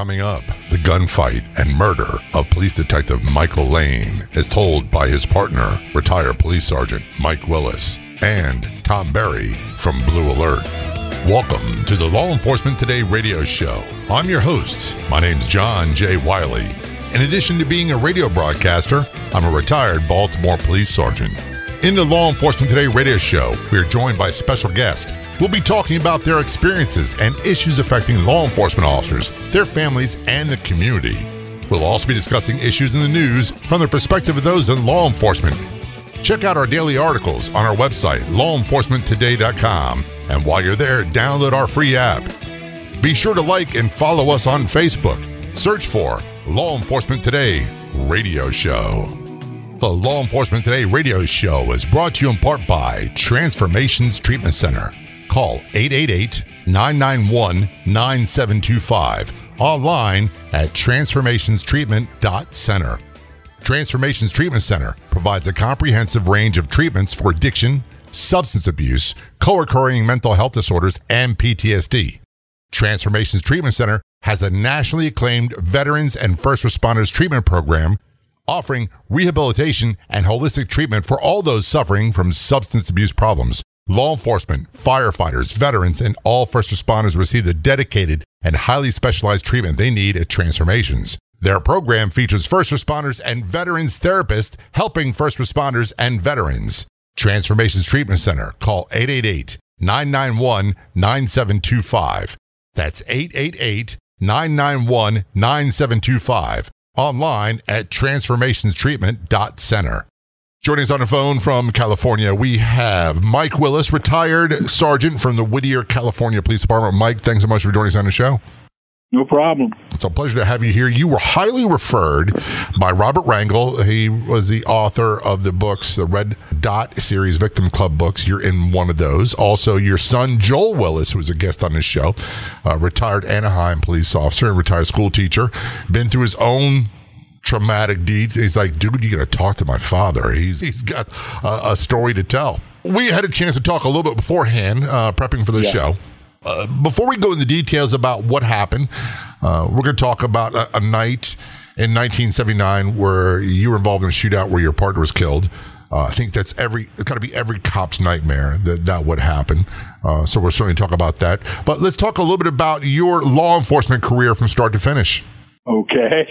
Coming up, the gunfight and murder of police detective Michael Lane is told by his partner, retired police sergeant Mike Willis, and Tom Berry from Blue Alert. Welcome to the Law Enforcement Today radio show. I'm your host. My name's John J. Wiley. In addition to being a radio broadcaster, I'm a retired Baltimore police sergeant. In the Law Enforcement Today radio show, we are joined by special guests. We'll be talking about their experiences and issues affecting law enforcement officers, their families, and the community. We'll also be discussing issues in the news from the perspective of those in law enforcement. Check out our daily articles on our website, lawenforcementtoday.com. And while you're there, download our free app. Be sure to like and follow us on Facebook. Search for Law Enforcement Today Radio Show. The Law Enforcement Today Radio Show is brought to you in part by Transformations Treatment Center. Call 888-991-9725. Online at transformationstreatment.center. Transformations Treatment Center provides a comprehensive range of treatments for addiction, substance abuse, co-occurring mental health disorders, and PTSD. Transformations Treatment Center has a nationally acclaimed veterans and first responders treatment program offering rehabilitation and holistic treatment for all those suffering from substance abuse problems. Law enforcement, firefighters, veterans, and all first responders receive the dedicated and highly specialized treatment they need at Transformations. Their program features first responders and veterans therapists helping first responders and veterans. Transformations Treatment Center. Call 888-991-9725. That's 888-991-9725. Online at transformationstreatment.center. Joining us on the phone from California, we have Mike Willis, retired sergeant from the Whittier, California Police Department. Mike, thanks so much for joining us on the show. No problem. It's a pleasure to have you here. You were highly referred by Robert Rangel. He was the author of the books, the Red Dot series, Victim Club books. You're in one of those. Also, your son, Joel Willis, who was a guest on this show, a retired Anaheim police officer and retired school teacher, been through his own traumatic deeds. He's like, dude, you gotta talk to my father. He's got a story to tell. We had a chance to talk a little bit beforehand, prepping for the show. Before we go into details about what happened, we're going to talk about a night in 1979 where you were involved in a shootout where your partner was killed. I think that's it's got to be every cop's nightmare that would happen. So we'll certainly talk about that. But let's talk a little bit about your law enforcement career from start to finish. Okay.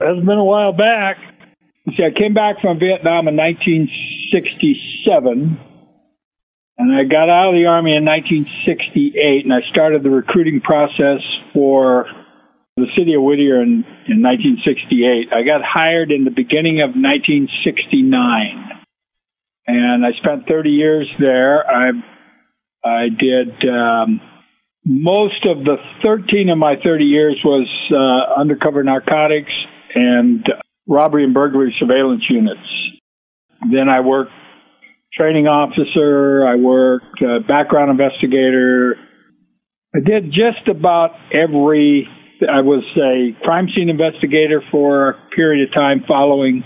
That's been a while back. See, I came back from Vietnam in 1967, and I got out of the Army in 1968, and I started the recruiting process for the city of Whittier in 1968. I got hired in the beginning of 1969, and I spent 30 years there. I did... most of the 13 of my 30 years was undercover narcotics and robbery and burglary surveillance units. Then I worked training officer, I worked background investigator. I did just about every, I was a crime scene investigator for a period of time following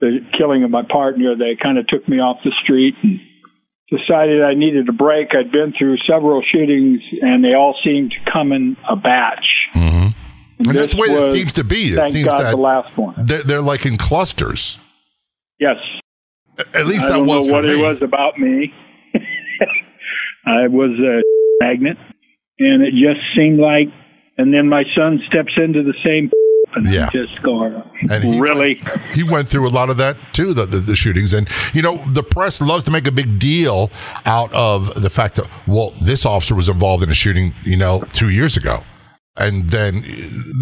the killing of my partner. They kind of took me off the street and decided I needed a break. I'd been through several shootings, and they all seemed to come in a batch. Mm-hmm. And that's the way it seems to be. It seems that the last one. They're like in clusters. Yes. At least that was for me. I don't know what it was about me. I was a magnet, and it just seemed like, and then my son steps into the same and yeah. Just going, really? He went through a lot of that, too, the shootings. And, you know, the press loves to make a big deal out of the fact that, well, this officer was involved in a shooting, 2 years ago. And then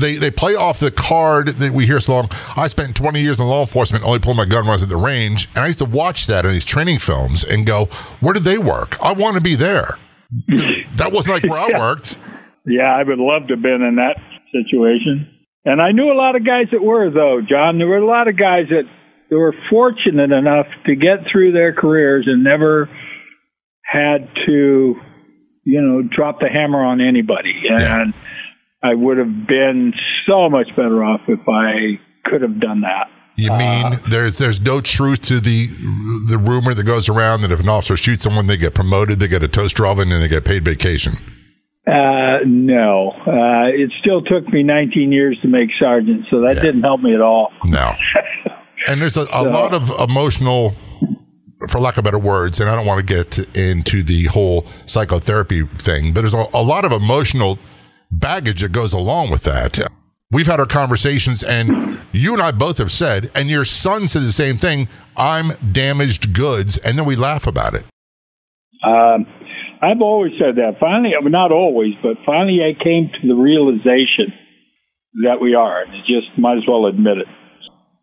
they play off the card that we hear so long. I spent 20 years in law enforcement, only pulling my gun when I was at the range. And I used to watch that in these training films and go, where do they work? I want to be there. That wasn't like where I worked. Yeah, I would love to have been in that situation. And I knew a lot of guys that were, though, John. There were a lot of guys that were fortunate enough to get through their careers and never had to, drop the hammer on anybody. And I would have been so much better off if I could have done that. You mean there's no truth to the rumor that goes around that if an officer shoots someone, they get promoted, they get a toaster oven, and they get paid vacation? No. It still took me 19 years to make sergeant, so that didn't help me at all. No. And there's a lot of emotional, for lack of better words, and I don't want to get into the whole psychotherapy thing, but there's a lot of emotional baggage that goes along with that. We've had our conversations, and you and I both have said, and your son said the same thing, I'm damaged goods, and then we laugh about it. I've always said that. Finally, not always, but finally I came to the realization that we are. And just might as well admit it.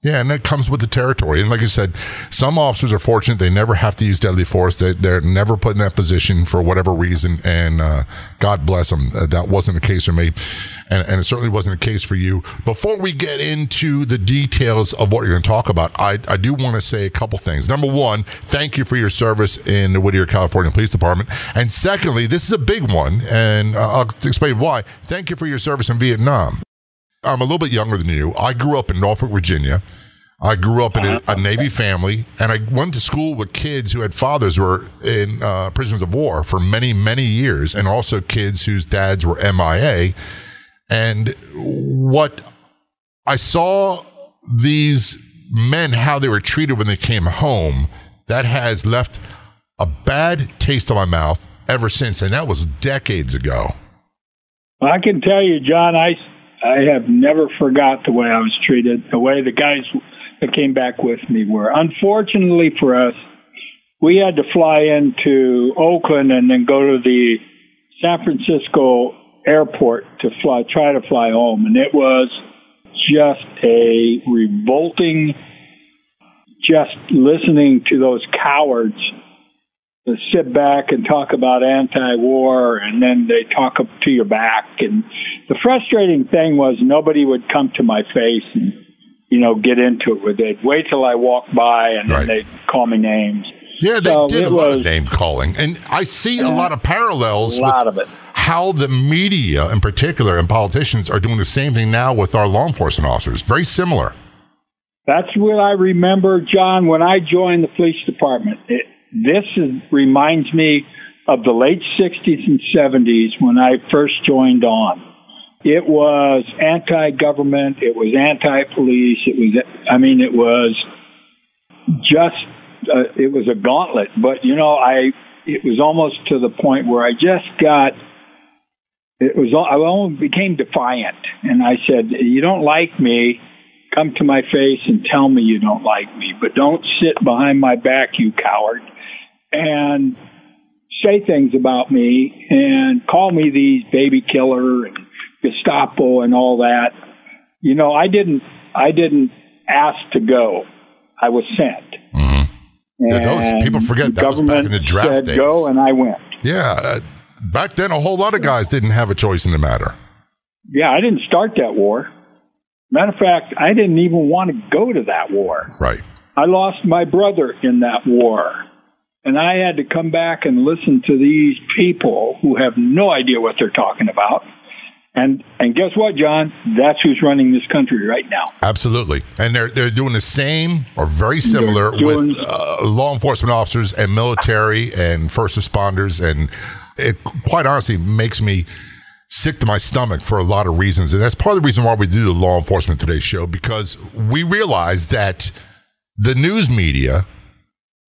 Yeah, and that comes with the territory. And like I said, some officers are fortunate. They never have to use deadly force. They're never put in that position for whatever reason. And God bless them. That wasn't the case for me. And it certainly wasn't the case for you. Before we get into the details of what you're going to talk about, I do want to say a couple things. Number one, thank you for your service in the Whittier, California Police Department. And secondly, this is a big one, and I'll explain why. Thank you for your service in Vietnam. I'm a little bit younger than you. I grew up in Norfolk, Virginia. I grew up in a Navy family, and I went to school with kids who had fathers who were in prisoners of war for many, many years, and also kids whose dads were MIA. And what I saw these men, how they were treated when they came home, that has left a bad taste in my mouth ever since, and that was decades ago. Well, I can tell you, John, I have never forgot the way I was treated, the way the guys that came back with me were. Unfortunately for us, we had to fly into Oakland and then go to the San Francisco airport to try to fly home. And it was just a revolting, just listening to those cowards that sit back and talk about anti-war, and then they talk up to your back. And the frustrating thing was nobody would come to my face and, get into it with it. Wait till I walk by, and then they'd call me names. Yeah, they did a lot of name calling. And I see a lot of parallels with how the media in particular and politicians are doing the same thing now with our law enforcement officers. Very similar. That's what I remember, John, when I joined the police department. This reminds me of the late 60s and 70s when I first joined on. It was anti-government. It was anti-police. It was just, it was a gauntlet. But, it was almost to the point where I almost became defiant. And I said, you don't like me, come to my face and tell me you don't like me, but don't sit behind my back, you coward, and say things about me and call me the baby killer and Gestapo and all that. I didn't ask to go. I was sent. Mm-hmm. People forget that was back in the draft days. The government said go, and I went. Yeah. Back then, a whole lot of guys didn't have a choice in the matter. Yeah, I didn't start that war. Matter of fact, I didn't even want to go to that war. Right. I lost my brother in that war. And I had to come back and listen to these people who have no idea what they're talking about. And guess what, John? That's who's running this country right now. Absolutely. And they're doing the same or very similar with law enforcement officers and military and first responders. And it quite honestly makes me sick to my stomach for a lot of reasons. And that's part of the reason why we do the Law Enforcement Today show, because we realize that the news media,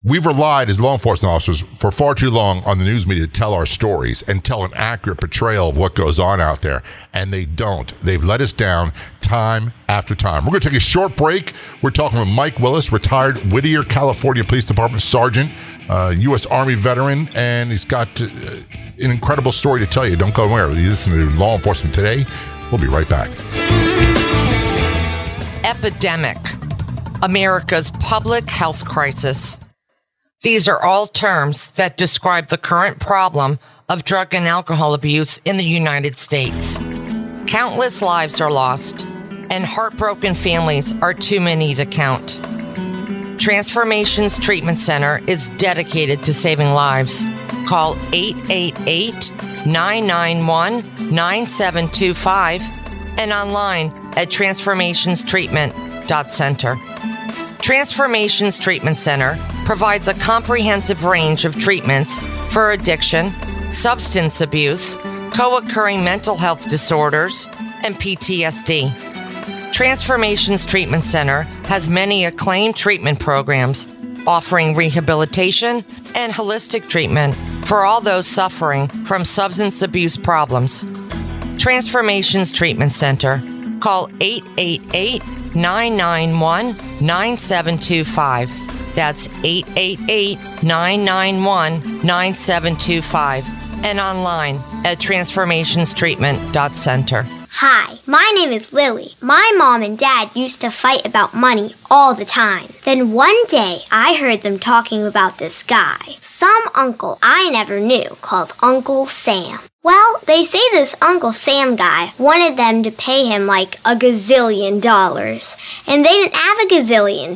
we've relied as law enforcement officers for far too long on the news media to tell our stories and tell an accurate portrayal of what goes on out there. And they don't. They've let us down time after time. We're going to take a short break. We're talking with Mike Willis, retired Whittier, California Police Department sergeant, U.S. Army veteran, and he's got an incredible story to tell you. Don't go anywhere. You listen to Law Enforcement Today. We'll be right back. Epidemic. America's public health crisis. These are all terms that describe the current problem of drug and alcohol abuse in the United States. Countless lives are lost, and heartbroken families are too many to count. Transformations Treatment Center is dedicated to saving lives. Call 888-991-9725 and online at transformationstreatment.center. Transformations Treatment Center provides a comprehensive range of treatments for addiction, substance abuse, co-occurring mental health disorders, and PTSD. Transformations Treatment Center has many acclaimed treatment programs offering rehabilitation and holistic treatment for all those suffering from substance abuse problems. Transformations Treatment Center. Call 888-991-9725. That's 888-991-9725. And online at transformationstreatment.center. Hi, my name is Lily. My mom and dad used to fight about money all the time. Then one day, I heard them talking about this guy, some uncle I never knew, called Uncle Sam. Well, they say this Uncle Sam guy wanted them to pay him like $1 gazillion, and they didn't have $1 gazillion.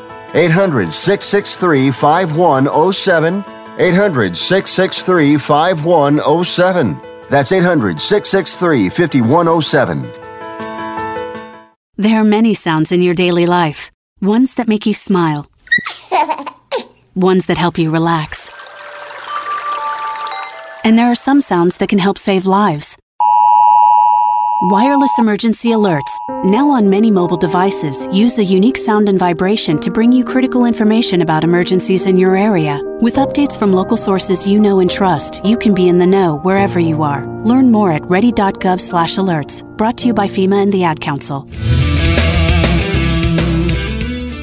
800-663-5107. 800-663-5107. That's 800-663-5107. There are many sounds in your daily life. Ones that make you smile. Ones that help you relax. And there are some sounds that can help save lives. Wireless emergency alerts, now on many mobile devices, use a unique sound and vibration to bring you critical information about emergencies in your area. With updates from local sources you know and trust, you can be in the know wherever you are. Learn more at ready.gov/alerts. Brought to you by FEMA and the Ad Council.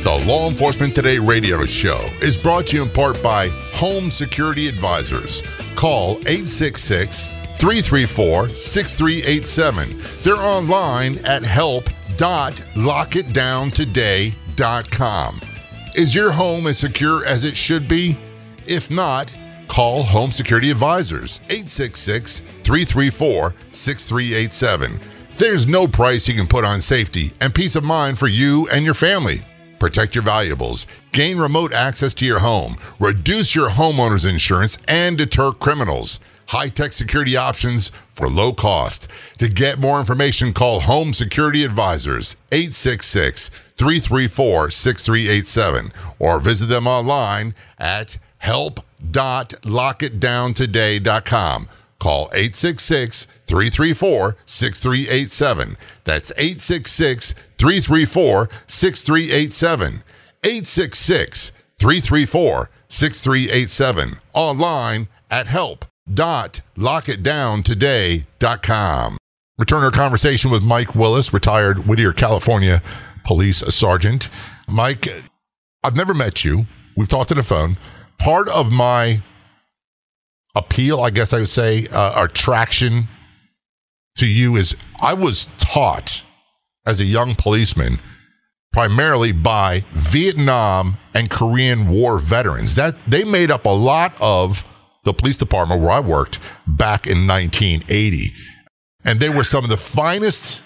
The Law Enforcement Today radio show is brought to you in part by Home Security Advisors. Call 866-334-6387. They're online at help.lockitdowntoday.com. Is your home as secure as it should be? If not, call Home Security Advisors, 866-334-6387. There's no price you can put on safety and peace of mind for you and your family. Protect your valuables, gain remote access to your home, reduce your homeowner's insurance, and deter criminals. High-tech security options for low cost. To get more information, call Home Security Advisors, 866-334-6387, or visit them online at help.lockitdowntoday.com. Call 866-334-6387. That's 866-334-6387. 866-334-6387. Online at help.lockitdowntoday.com. Return our conversation with Mike Willis, retired Whittier, California police sergeant. Mike, I've never met you. We've talked on the phone. Part of my appeal, I guess I would say, attraction to you is I was taught as a young policeman primarily by Vietnam and Korean War veterans. That they made up a lot of the police department where I worked back in 1980. And they were some of the finest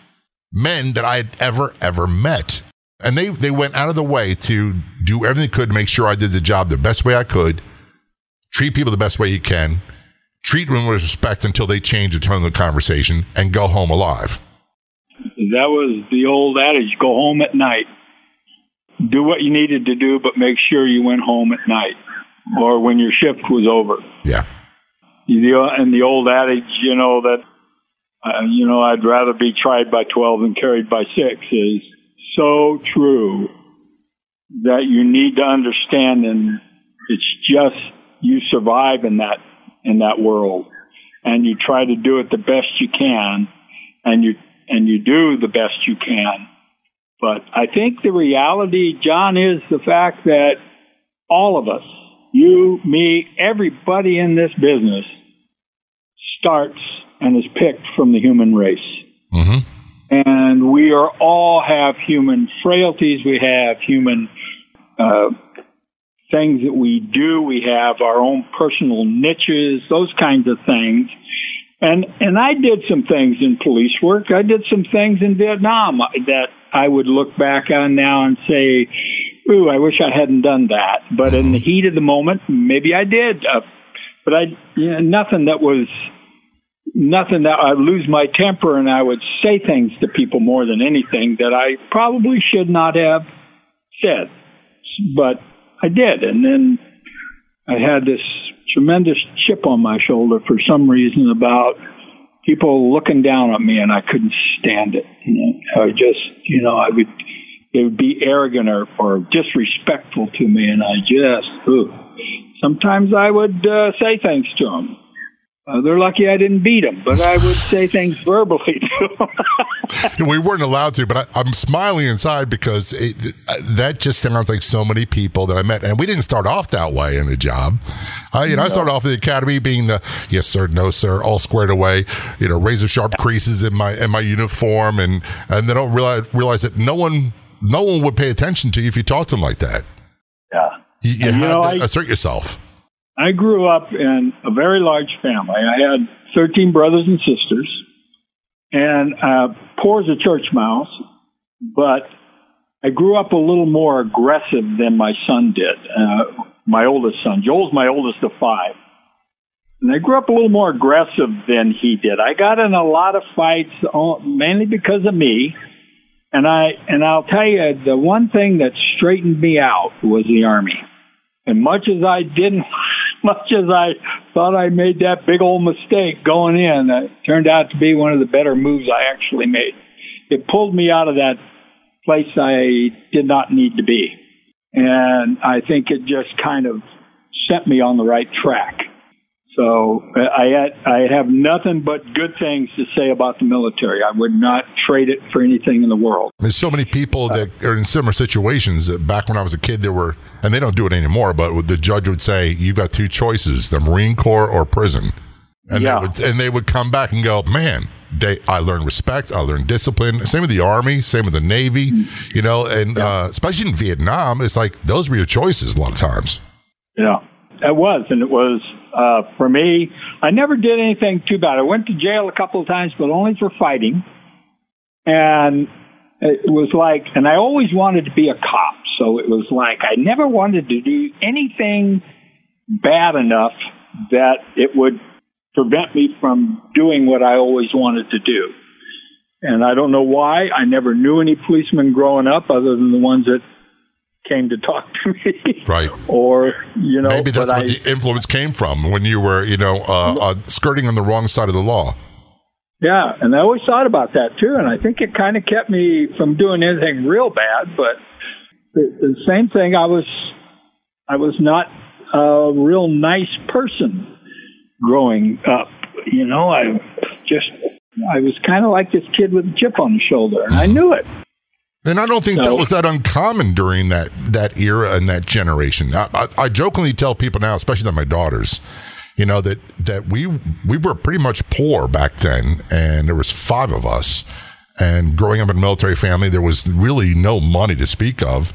men that I had ever met. And they went out of the way to do everything they could to make sure I did the job the best way I could. Treat people the best way you can, treat them with respect until they change the tone of the conversation, and go home alive. That was the old adage, go home at night. Do what you needed to do, but make sure you went home at night or when your shift was over. Yeah. And the old adage, you know, that, I'd rather be tried by 12 and carried by 6 is so true that you need to understand, and it's just, you survive in that world, and you try to do it the best you can, and you do the best you can. But I think the reality, John, is the fact that all of us, you, me, everybody in this business starts and is picked from the human race. Mm-hmm. And we are all have human frailties. We have human things that we do, we have our own personal niches, those kinds of things. And I did some things in police work. I did some things in Vietnam that I would look back on now and say, ooh, I wish I hadn't done that. But in the heat of the moment, maybe I did. But I, you know, nothing that I'd lose my temper, and I would say things to people more than anything that I probably should not have said. But I did. And then I had this tremendous chip on my shoulder for some reason about people looking down on me, and I couldn't stand it. I just, it would be arrogant or disrespectful to me, and I just, sometimes I would say things to them. They're lucky I didn't beat them, but I would say things verbally to them. We weren't allowed to, but I'm smiling inside because that just sounds like so many people that I met. And we didn't start off that way in a job. I started off at the academy being the yes sir, no sir, all squared away, razor sharp creases in my uniform. And then I realized that no one would pay attention to you if you talked to them like that. Yeah. You had to assert yourself. I grew up in a very large family. I had 13 brothers and sisters, and poor as a church mouse, but I grew up a little more aggressive than my son did, my oldest son. Joel's my oldest of five. And I grew up a little more aggressive than he did. I got in a lot of fights, mainly because of me, and I'll tell you, the one thing that straightened me out was the Army. And much as I thought I made that big old mistake going in, it turned out to be one of the better moves I actually made. It pulled me out of that place I did not need to be. And I think it just kind of set me on the right track. So I have nothing but good things to say about the military. I would not trade it for anything in the world. There's so many people that are in similar situations. Back when I was a kid, there were, and they don't do it anymore, but the judge would say, you've got two choices, the Marine Corps or prison. And, they would come back and go, man, I learned respect, I learned discipline. Same with the Army, same with the Navy, especially in Vietnam, it's like those were your choices a lot of times. Yeah, it was. For me, I never did anything too bad. I went to jail a couple of times, but only for fighting. And it was like, and I always wanted to be a cop. So it was like, I never wanted to do anything bad enough that it would prevent me from doing what I always wanted to do. And I don't know why. I never knew any policemen growing up other than the ones that came to talk to me. Right. Or, maybe that's where the influence came from when you were, skirting on the wrong side of the law. Yeah. And I always thought about that too. And I think it kind of kept me from doing anything real bad, but the same thing. I was not a real nice person growing up. I was kind of like this kid with a chip on the shoulder, and I knew it. And I don't think that was that uncommon during that era and that generation. I jokingly tell people now, especially my daughters, that we were pretty much poor back then, and there was five of us. And growing up in a military family, there was really no money to speak of.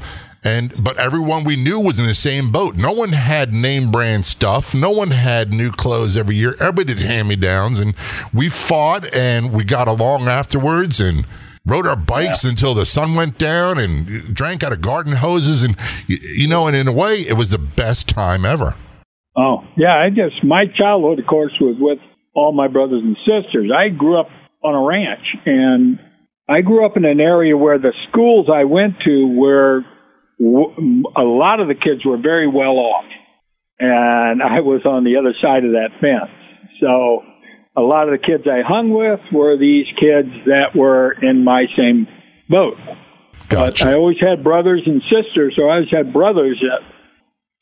But everyone we knew was in the same boat. No one had name brand stuff. No one had new clothes every year. Everybody did hand-me-downs, and we fought, and we got along afterwards, and rode our bikes until the sun went down and drank out of garden hoses. And, and in a way, it was the best time ever. Oh, yeah. I guess my childhood, of course, was with all my brothers and sisters. I grew up on a ranch, and I grew up in an area where the schools I went to were a lot of the kids were very well off. And I was on the other side of that fence. So a lot of the kids I hung with were these kids that were in my same boat. Gotcha. But I always had brothers and sisters, so I always had brothers that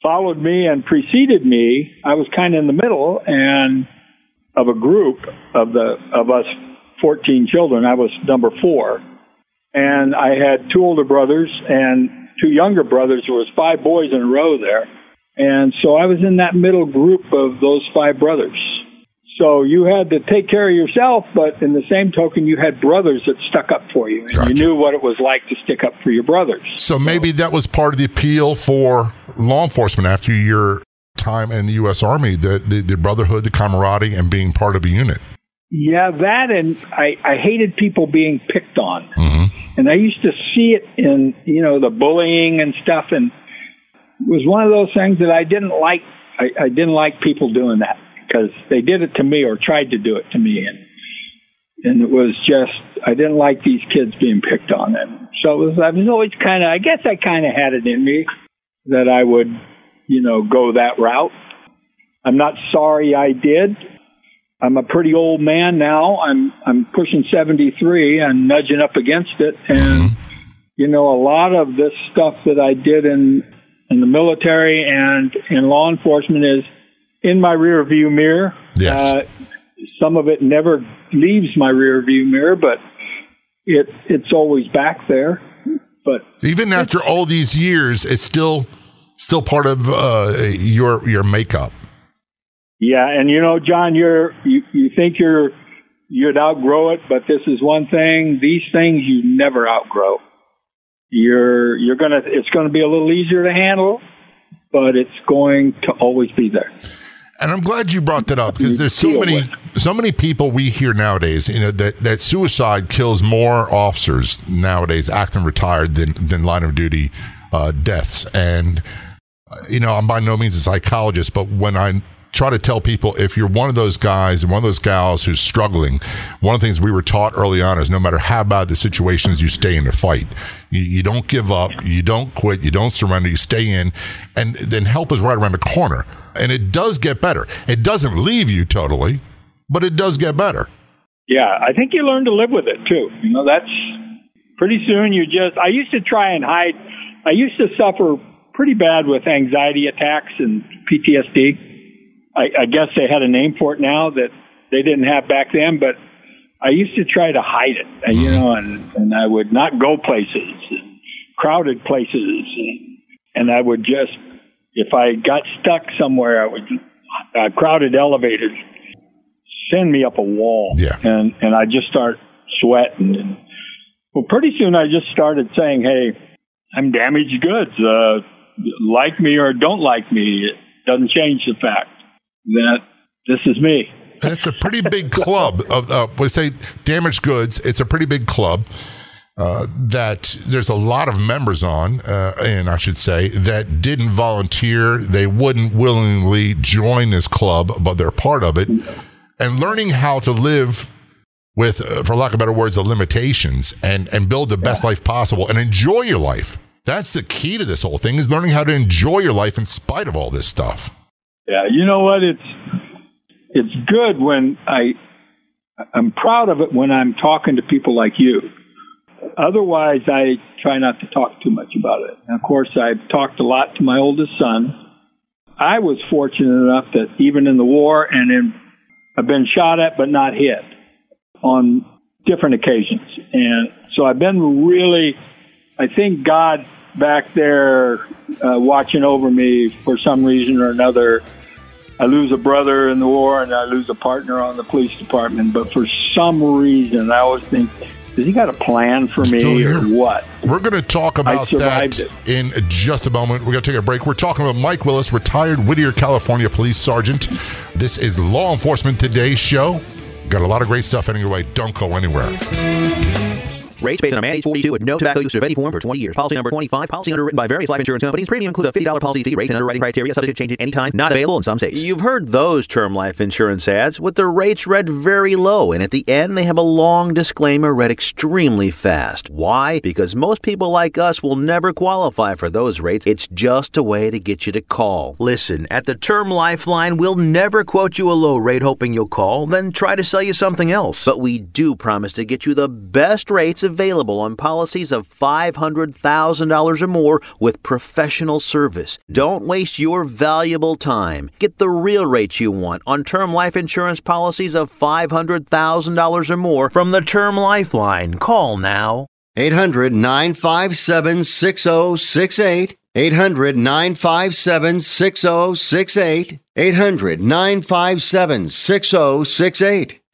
followed me and preceded me. I was kind of in the middle and of a group of us 14 children. I was number 4. And I had 2 older brothers and 2 younger brothers. There was 5 boys in a row there. And so I was in that middle group of those 5 brothers. So you had to take care of yourself, but in the same token, you had brothers that stuck up for you. And gotcha. You knew what it was like to stick up for your brothers. So maybe that was part of the appeal for law enforcement after your time in the U.S. Army, the brotherhood, the camaraderie, and being part of a unit. Yeah, that, and I hated people being picked on. Mm-hmm. And I used to see it in, you know, the bullying and stuff, and it was one of those things that I didn't like. I didn't like people doing that because they did it to me or tried to do it to me, and it was just, I didn't like these kids being picked on. And so I was always kind of, I guess I kind of had it in me that I would, you know, go that route. I'm not sorry I did. I'm a pretty old man now. I'm pushing 73. I'm nudging up against it. And, you know, a lot of this stuff that I did in the military and in law enforcement is in my rear view mirror. Yes. Some of it never leaves my rear view mirror, but it's always back there. But even after all these years, it's still part of your makeup. Yeah, and you know, John, you think you'd outgrow it, but this is one thing. These things you never outgrow. It's gonna be a little easier to handle, but it's going to always be there. And I'm glad you brought that up because there's so many people we hear nowadays, you know, that suicide kills more officers nowadays, acting retired, than line of duty deaths. And you know, I'm by no means a psychologist, but when I try to tell people, if you're one of those guys and one of those gals who's struggling, one of the things we were taught early on is no matter how bad the situation is, you stay in the fight. You don't give up, you don't quit, you don't surrender, you stay in, and then help is right around the corner. And it does get better. It doesn't leave you totally, but it does get better. Yeah, I think you learn to live with it too. You know, that's pretty soon you just, I used to try and hide. I used to suffer pretty bad with anxiety attacks and PTSD. I guess they had a name for it now that they didn't have back then, but I used to try to hide it, you know, and I would not go places, crowded places, and I would just, if I got stuck somewhere, I would, crowded elevators, send me up a wall, and I just start sweating. And, well, pretty soon I just started saying, hey, I'm damaged goods, like me or don't like me, it doesn't change the fact that this is me. That's a pretty big club of, let's say, damaged goods. It's a pretty big club that there's a lot of members on, and I should say, that didn't volunteer. They wouldn't willingly join this club, but they're part of it. And learning how to live with, for lack of better words, the limitations and build the best life possible and enjoy your life. That's the key to this whole thing, is learning how to enjoy your life in spite of all this stuff. Yeah, you know what? It's good when I'm proud of it when I'm talking to people like you. Otherwise, I try not to talk too much about it. And of course, I've talked a lot to my oldest son. I was fortunate enough that even in the war and I've been shot at but not hit on different occasions. And so I've been really, I think God back there watching over me for some reason or another. I lose a brother in the war and I lose a partner on the police department, but for some reason I always think, has he got a plan for me or what? We're going to talk about that in just a moment. We're going to take a break. We're talking about Mike Willis, retired Whittier, California police sergeant. This is Law Enforcement Today's show. Got a lot of great stuff heading your way. Don't go anywhere. Rates based on a man age 42 with no tobacco use of any form for 20 years. Policy number 25. Policy underwritten by various life insurance companies. Premium includes a $50 policy fee. Rates and underwriting criteria subject to change at any time. Not available in some states. You've heard those term life insurance ads with the rates read very low, and at the end they have a long disclaimer read extremely fast. Why? Because most people like us will never qualify for those rates. It's just a way to get you to call. Listen, at the Term Lifeline, we'll never quote you a low rate hoping you'll call, then try to sell you something else. But we do promise to get you the best rates available on policies of $500,000 or more with professional service. Don't waste your valuable time. Get the real rates you want on term life insurance policies of $500,000 or more from the Term Lifeline. Call now. 800-957-6068. 800-957-6068. 800-957-6068.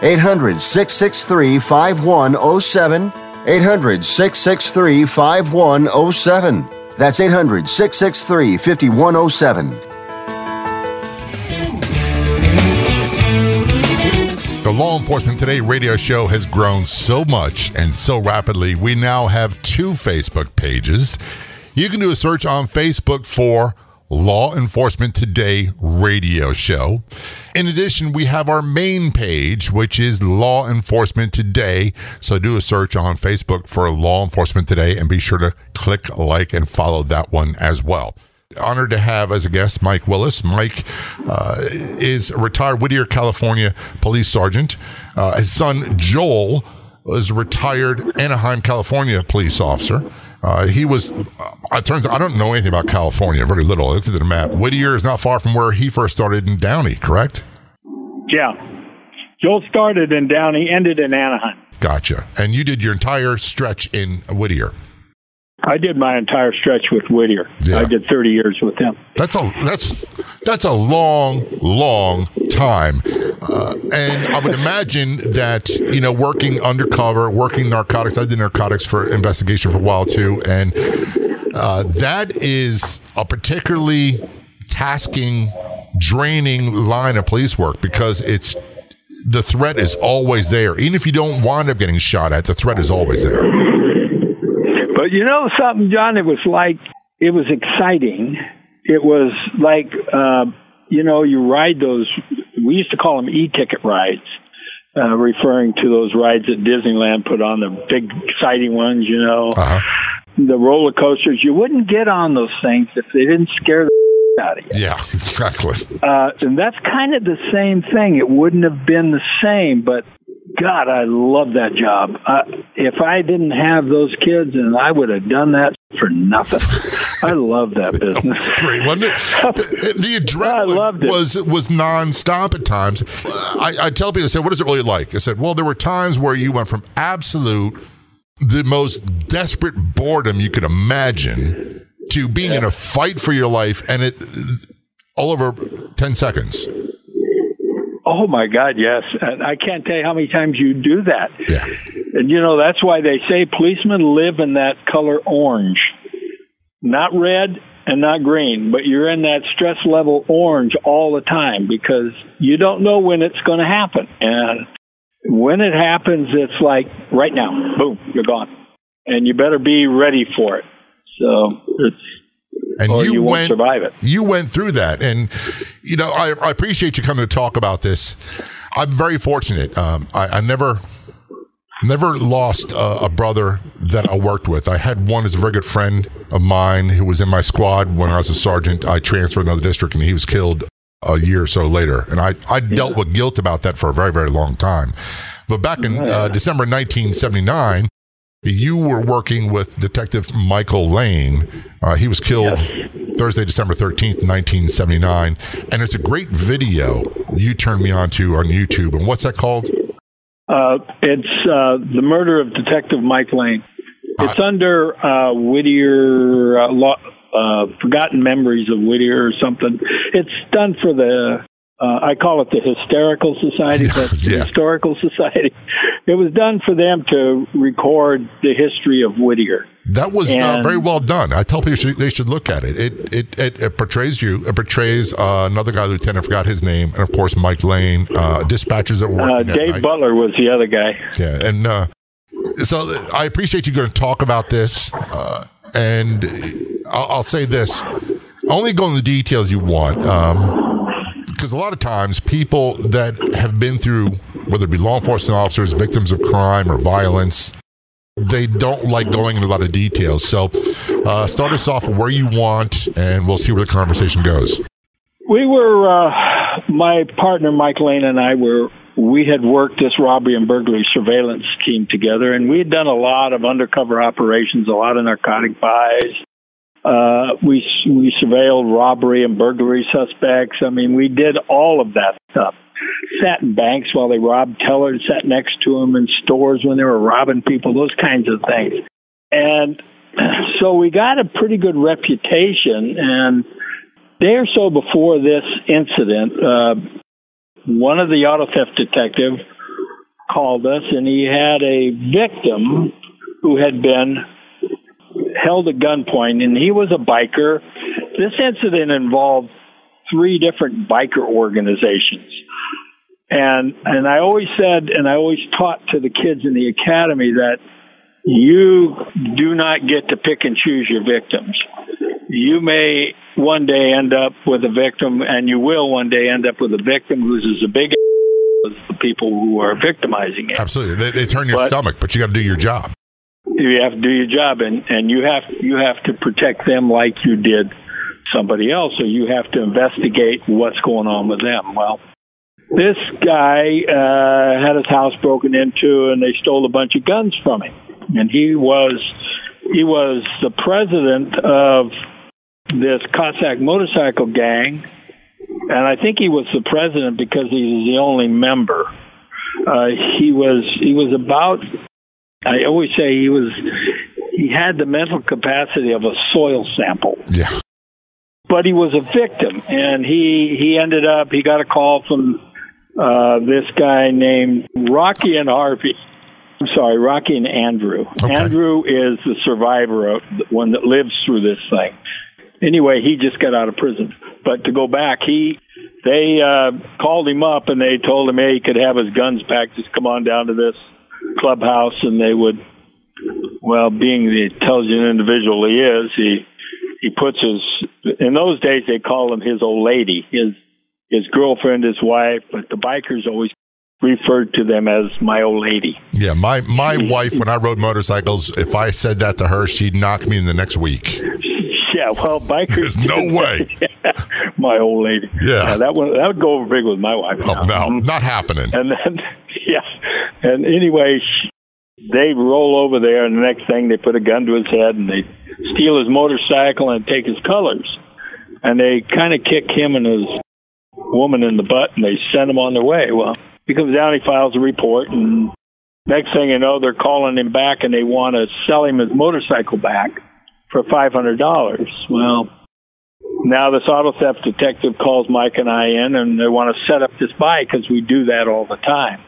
800-663-5107, 800-663-5107. That's 800-663-5107. The Law Enforcement Today radio show has grown so much and so rapidly, we now have two Facebook pages. You can do a search on Facebook for Law Enforcement Today radio show. In addition, we have our main page, which is Law Enforcement Today. So do a search on Facebook for Law Enforcement Today and be sure to click like and follow that one as well. Honored to have as a guest Mike Willis. Mike is a retired Whittier, California police sergeant. His son Joel is a retired Anaheim, California police officer. He was, it turns out, I don't know anything about California, very little. I looked at the map. Whittier is not far from where he first started in Downey, correct? Yeah. Joel started in Downey, ended in Anaheim. Gotcha. And you did your entire stretch in Whittier. I did my entire stretch with Whittier. Yeah. I did 30 years with him. That's a long, long time. And I would imagine that, you know, working undercover, working narcotics, I did narcotics for investigation for a while too. And that is a particularly tasking, draining line of police work because it's the threat is always there. Even if you don't wind up getting shot at, the threat is always there. But you know something, John? It was exciting. It was like, you ride those, we used to call them e-ticket rides, referring to those rides that Disneyland put on, the big exciting ones, you know, the roller coasters. You wouldn't get on those things if they didn't scare the out of you. Yeah, exactly. And that's kind of the same thing. It wouldn't have been the same, but God, I love that job. If I didn't have those kids, and I would have done that for nothing. I love that business. Great, wasn't it? The adrenaline was nonstop at times. I tell people, I said, what is it really like? I said, well, there were times where you went from absolute, the most desperate boredom you could imagine to being in a fight for your life, and it all over 10 seconds. Oh, my God, yes. And I can't tell you how many times you do that. Yeah. And, you know, that's why they say policemen live in that color orange. Not red and not green, but you're in that stress level orange all the time because you don't know when it's going to happen. And when it happens, it's like right now, boom, you're gone. And you better be ready for it. So it's... And you won't survive it. You went through that. And, you know, I appreciate you coming to talk about this. I'm very fortunate. I never lost a brother that I worked with. I had one as a very good friend of mine who was in my squad when I was a sergeant. I transferred to another district, and he was killed a year or so later. And I dealt with guilt about that for a very, very long time. But back in December 1979, you were working with Detective Michael Lane. He was killed Thursday, December 13th, 1979. And it's a great video you turned me on to on YouTube. And what's that called? It's The Murder of Detective Mike Lane. It's under Whittier, Forgotten Memories of Whittier or something. It's done for the... I call it the Hysterical Society, but the Historical Society. It was done for them to record the history of Whittier. That was very well done. I tell people they should look at it. It portrays you. It portrays another guy, Lieutenant, I forgot his name, and of course Mike Lane, dispatchers at work. Dave Butler was the other guy. Yeah, and so I appreciate you going to talk about this. And I'll say this: only go into the details you want. because a lot of times people that have been through, whether it be law enforcement officers, victims of crime or violence, they don't like going into a lot of details. So start us off where you want, and we'll see where the conversation goes. We were, my partner Mike Lane and I were, we had worked this robbery and burglary surveillance team together, and we had done a lot of undercover operations, a lot of narcotic buys. We surveilled robbery and burglary suspects. I mean, we did all of that stuff. Sat in banks while they robbed tellers, sat next to them in stores when they were robbing people, those kinds of things. And so we got a pretty good reputation. And a day or so before this incident, one of the auto theft detectives called us, and he had a victim who had been held at gunpoint, and he was a biker. This incident involved three different biker organizations. And I always said, and I always taught to the kids in the academy that you do not get to pick and choose your victims. You may one day end up with a victim, and you will one day end up with a victim who's as big as the people who are victimizing it. Absolutely. They turn your stomach, but you got to do your job. You have to do your job, and you have to protect them like you did somebody else, so you have to investigate what's going on with them. Well, this guy had his house broken into, and they stole a bunch of guns from him. And he was the president of this Cossack motorcycle gang, and I think he was the president because he was the only member. He was about, I always say he had the mental capacity of a soil sample. Yeah. But he was a victim, and he got a call from this guy named Rocky and Harvey. I'm sorry, Rocky and Andrew. Okay. Andrew is the survivor, one that lives through this thing. Anyway, he just got out of prison. But to go back, they called him up, and they told him, hey, he could have his guns back. Just come on down to this clubhouse, and they would, well, being the intelligent individual he is, he puts his, in those days they call him his old lady, his girlfriend, his wife, but the bikers always referred to them as my old lady. Yeah, my wife, when I rode motorcycles, if I said that to her, she'd knock me in the next week. Yeah, well, bikers. There's no way. My old lady. Yeah. That would go over big with my wife. Oh, no, not happening. And then, yeah. And anyway, they roll over there, and the next thing, they put a gun to his head, and they steal his motorcycle and take his colors. And they kind of kick him and his woman in the butt, and they send him on their way. Well, he comes down, he files a report, and next thing you know, they're calling him back, and they want to sell him his motorcycle back for $500. Well, now this auto theft detective calls Mike and I in, and they want to set up this buy because we do that all the time.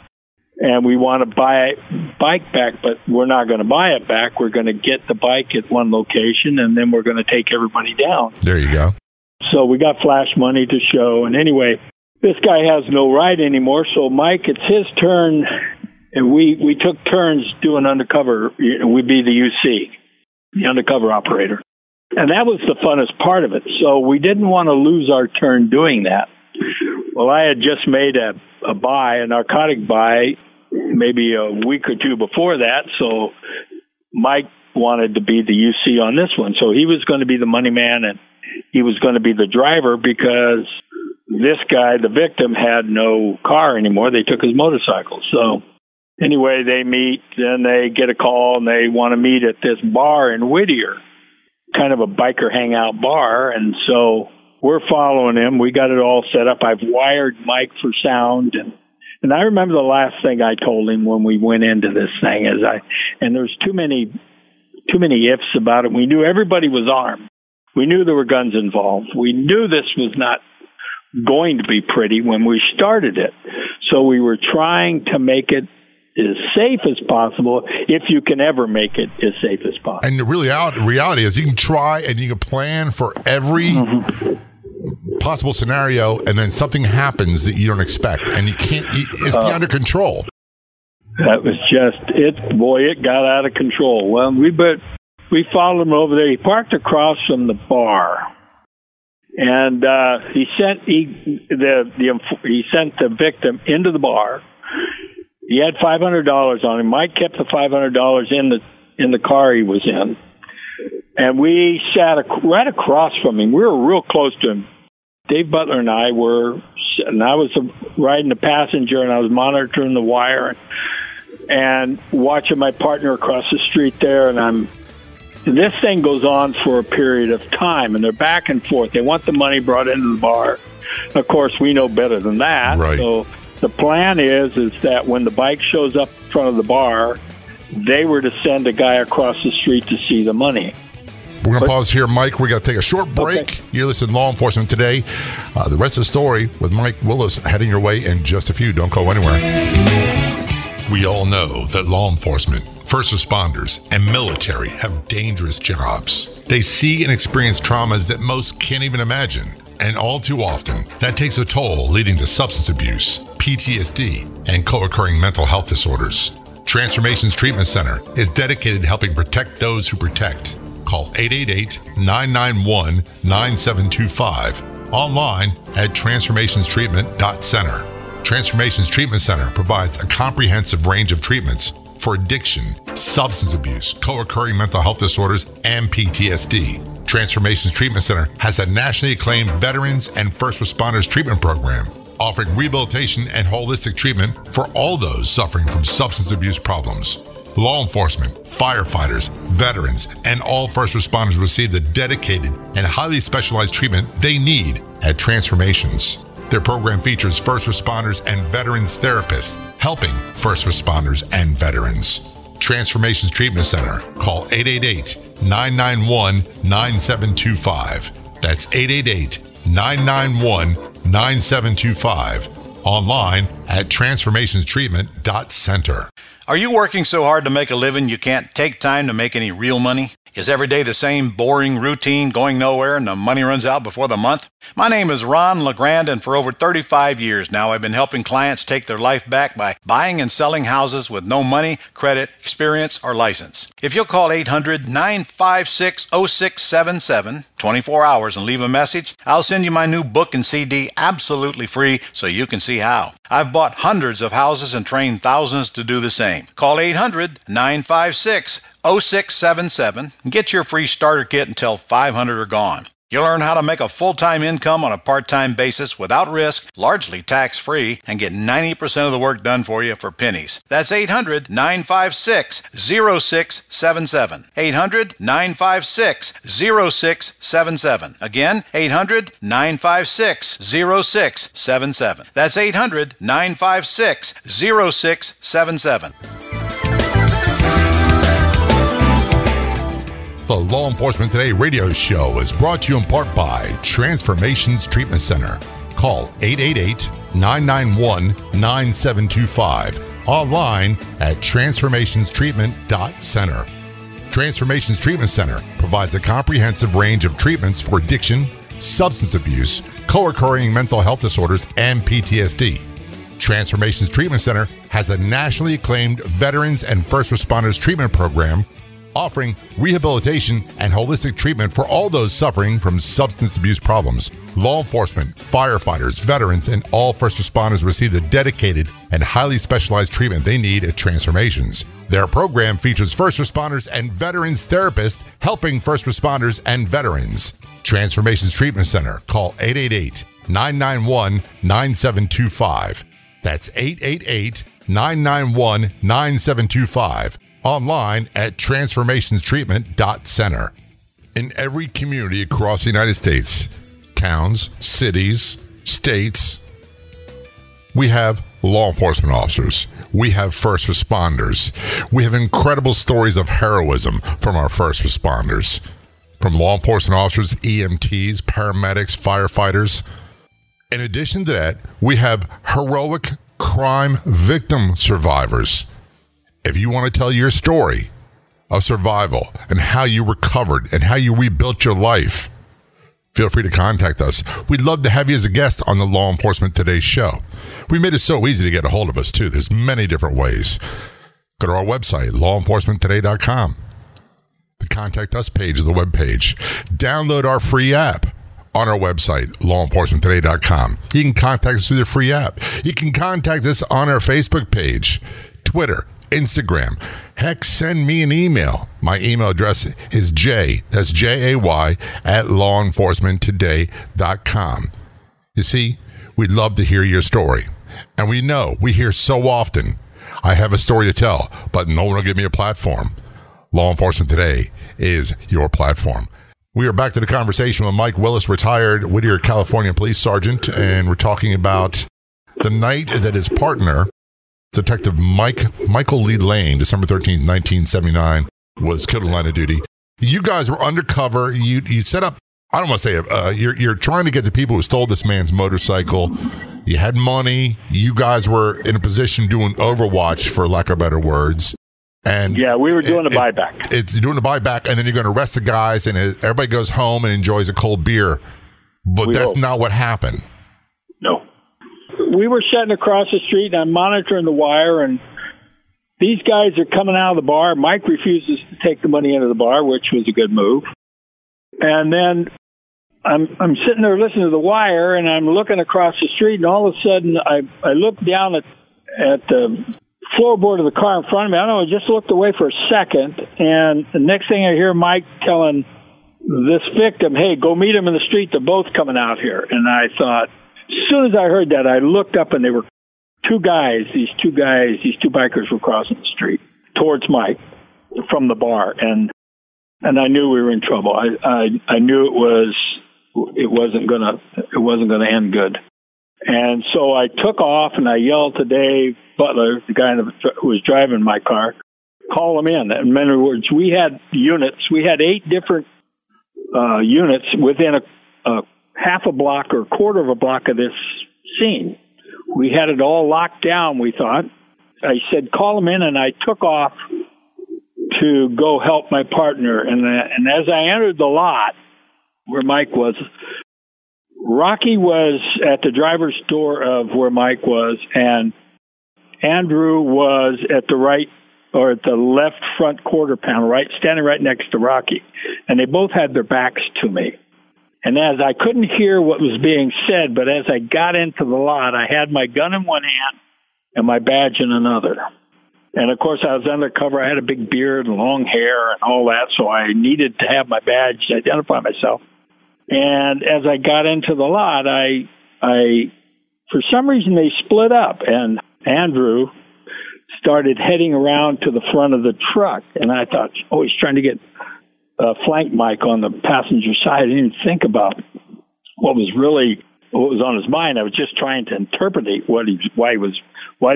And we want to buy a bike back, but we're not going to buy it back. We're going to get the bike at one location, and then we're going to take everybody down. There you go. So we got flash money to show. And anyway, this guy has no ride anymore. So, Mike, it's his turn. And we took turns doing undercover. We'd be the UC, the undercover operator. And that was the funnest part of it. So we didn't want to lose our turn doing that. Well, I had just made a buy, a narcotic buy, maybe a week or two before that. So Mike wanted to be the UC on this one. So he was going to be the money man, and he was going to be the driver because this guy, the victim, had no car anymore. They took his motorcycle. So anyway, they meet, then they get a call, and they want to meet at this bar in Whittier, kind of a biker hangout bar. And so we're following him. We got it all set up. I've wired Mike for sound. And I remember the last thing I told him when we went into this thing is and there was too many ifs about it. We knew everybody was armed. We knew there were guns involved. We knew this was not going to be pretty when we started it. So we were trying to make it as safe as possible, if you can ever make it as safe as possible. And the reality is you can try and you can plan for every possible scenario, and then something happens that you don't expect, and you can't, it's beyond your control. That was just it. Boy, it got out of control. Well, we followed him over there. He parked across from the bar. And he sent the victim into the bar. He had $500 on him. Mike kept the $500 in the car he was in, and we sat right across from him. We were real close to him. Dave Butler and I were, and I was riding the passenger, and I was monitoring the wire and watching my partner across the street there, and I'm. This thing goes on for a period of time, and they're back and forth. They want the money brought into the bar. Of course, we know better than that. Right. So the plan is that when the bike shows up in front of the bar, they were to send a guy across the street to see the money. We're going to pause here, Mike. We're going to take a short break. Okay. You're listening to Law Enforcement Today. The rest of the story with Mike Willis heading your way in just a few. Don't go anywhere. We all know that law enforcement, first responders, and military have dangerous jobs. They see and experience traumas that most can't even imagine. And all too often, that takes a toll, leading to substance abuse, PTSD, and co-occurring mental health disorders. Transformations Treatment Center is dedicated to helping protect those who protect. Call 888-991-9725. Online at transformationstreatment.center. Transformations Treatment Center provides a comprehensive range of treatments for addiction, substance abuse, co-occurring mental health disorders, and PTSD. Transformations Treatment Center has a nationally acclaimed veterans and first responders treatment program, offering rehabilitation and holistic treatment for all those suffering from substance abuse problems. Law enforcement, firefighters, veterans, and all first responders receive the dedicated and highly specialized treatment they need at Transformations. Their program features first responders and veterans therapists, helping first responders and veterans. Transformations Treatment Center. Call 888-991-9725. That's 888-991-9725. Online at transformationstreatment.center. Are you working so hard to make a living you can't take time to make any real money? Is every day the same boring routine going nowhere and the money runs out before the month? My name is Ron LeGrand, and for over 35 years now I've been helping clients take their life back by buying and selling houses with no money, credit, experience, or license. If you'll call 800-956-0677, 24 hours, and leave a message, I'll send you my new book and CD absolutely free so you can see how. I've bought hundreds of houses and trained thousands to do the same. Call 800-956-0677 and get your free starter kit until 500 are gone. You'll learn how to make a full-time income on a part-time basis without risk, largely tax-free, and get 90% of the work done for you for pennies. That's 800-956-0677. 800-956-0677. Again, 800-956-0677. That's 800-956-0677. The Law Enforcement Today radio show is brought to you in part by Transformations Treatment Center. Call 888-991-9725. Online at transformationstreatment.center. Transformations Treatment Center provides a comprehensive range of treatments for addiction, substance abuse, co-occurring mental health disorders, and PTSD. Transformations Treatment Center has a nationally acclaimed veterans and first responders treatment program, offering rehabilitation and holistic treatment for all those suffering from substance abuse problems. Law enforcement, firefighters, veterans, and all first responders receive the dedicated and highly specialized treatment they need at Transformations. Their program features first responders and veterans therapists, helping first responders and veterans. Transformations Treatment Center. Call 888-991-9725. That's 888-991-9725. Online at transformationstreatment.center. In every community across the United States, towns, cities, states, we have law enforcement officers. We have first responders. We have incredible stories of heroism from our first responders. From law enforcement officers, EMTs, paramedics, firefighters. In addition to that, we have heroic crime victim survivors. If you want to tell your story of survival and how you recovered and how you rebuilt your life, feel free to contact us. We'd love to have you as a guest on the Law Enforcement Today show. We made it so easy to get a hold of us, too. There's many different ways. Go to our website, lawenforcementtoday.com. The Contact Us page of the webpage. Download our free app, on our website, lawenforcementtoday.com. You can contact us through the free app. You can contact us on our Facebook page, Twitter, Instagram. Heck, send me an email. My email address is Jay, that's Jay, at lawenforcementtoday.com. You see, we'd love to hear your story. And we know, we hear so often, I have a story to tell, but no one will give me a platform. Law Enforcement Today is your platform. We are back to the conversation with Mike Willis, retired Whittier, California police sergeant, and we're talking about the night that his partner, Detective Michael Lane, December 13th, 1979, was killed in line of duty. You guys were undercover. You set up, I don't want to say, you're trying to get the people who stole this man's motorcycle. You had money. You guys were in a position doing overwatch, for lack of better words. And yeah, we were doing a buyback. You're doing a buyback, and then you're going to arrest the guys, and everybody goes home and enjoys a cold beer. But that's not what happened. No. We were sitting across the street, and I'm monitoring the wire, and these guys are coming out of the bar. Mike refuses to take the money into the bar, which was a good move. And then I'm sitting there listening to the wire, and I'm looking across the street, and all of a sudden I look down at the floorboard of the car in front of me. I don't know, I just looked away for a second, and the next thing I hear Mike telling this victim, hey, go meet him in the street, they're both coming out here. And I thought, as soon as I heard that, I looked up and they were these two bikers were crossing the street towards Mike from the bar, and I knew we were in trouble. I knew it wasn't gonna end good. And so I took off, and I yelled to Dave Butler, the guy who was driving my car, call him in. In many words, we had units. We had 8 different units within a half a block or quarter of a block of this scene. We had it all locked down, we thought. I said, call him in, and I took off to go help my partner. And as I entered the lot where Mike was, Rocky was at the driver's door of where Mike was, and Andrew was at the right or at the left front quarter panel, right, standing right next to Rocky. And they both had their backs to me. And as I couldn't hear what was being said, but as I got into the lot, I had my gun in one hand and my badge in another. And of course, I was undercover. I had a big beard and long hair and all that, so I needed to have my badge to identify myself. And as I got into the lot, I for some reason, they split up, and Andrew started heading around to the front of the truck. And I thought, oh, he's trying to get flank Mike on the passenger side. I didn't think about what was on his mind. I was just trying to interpret why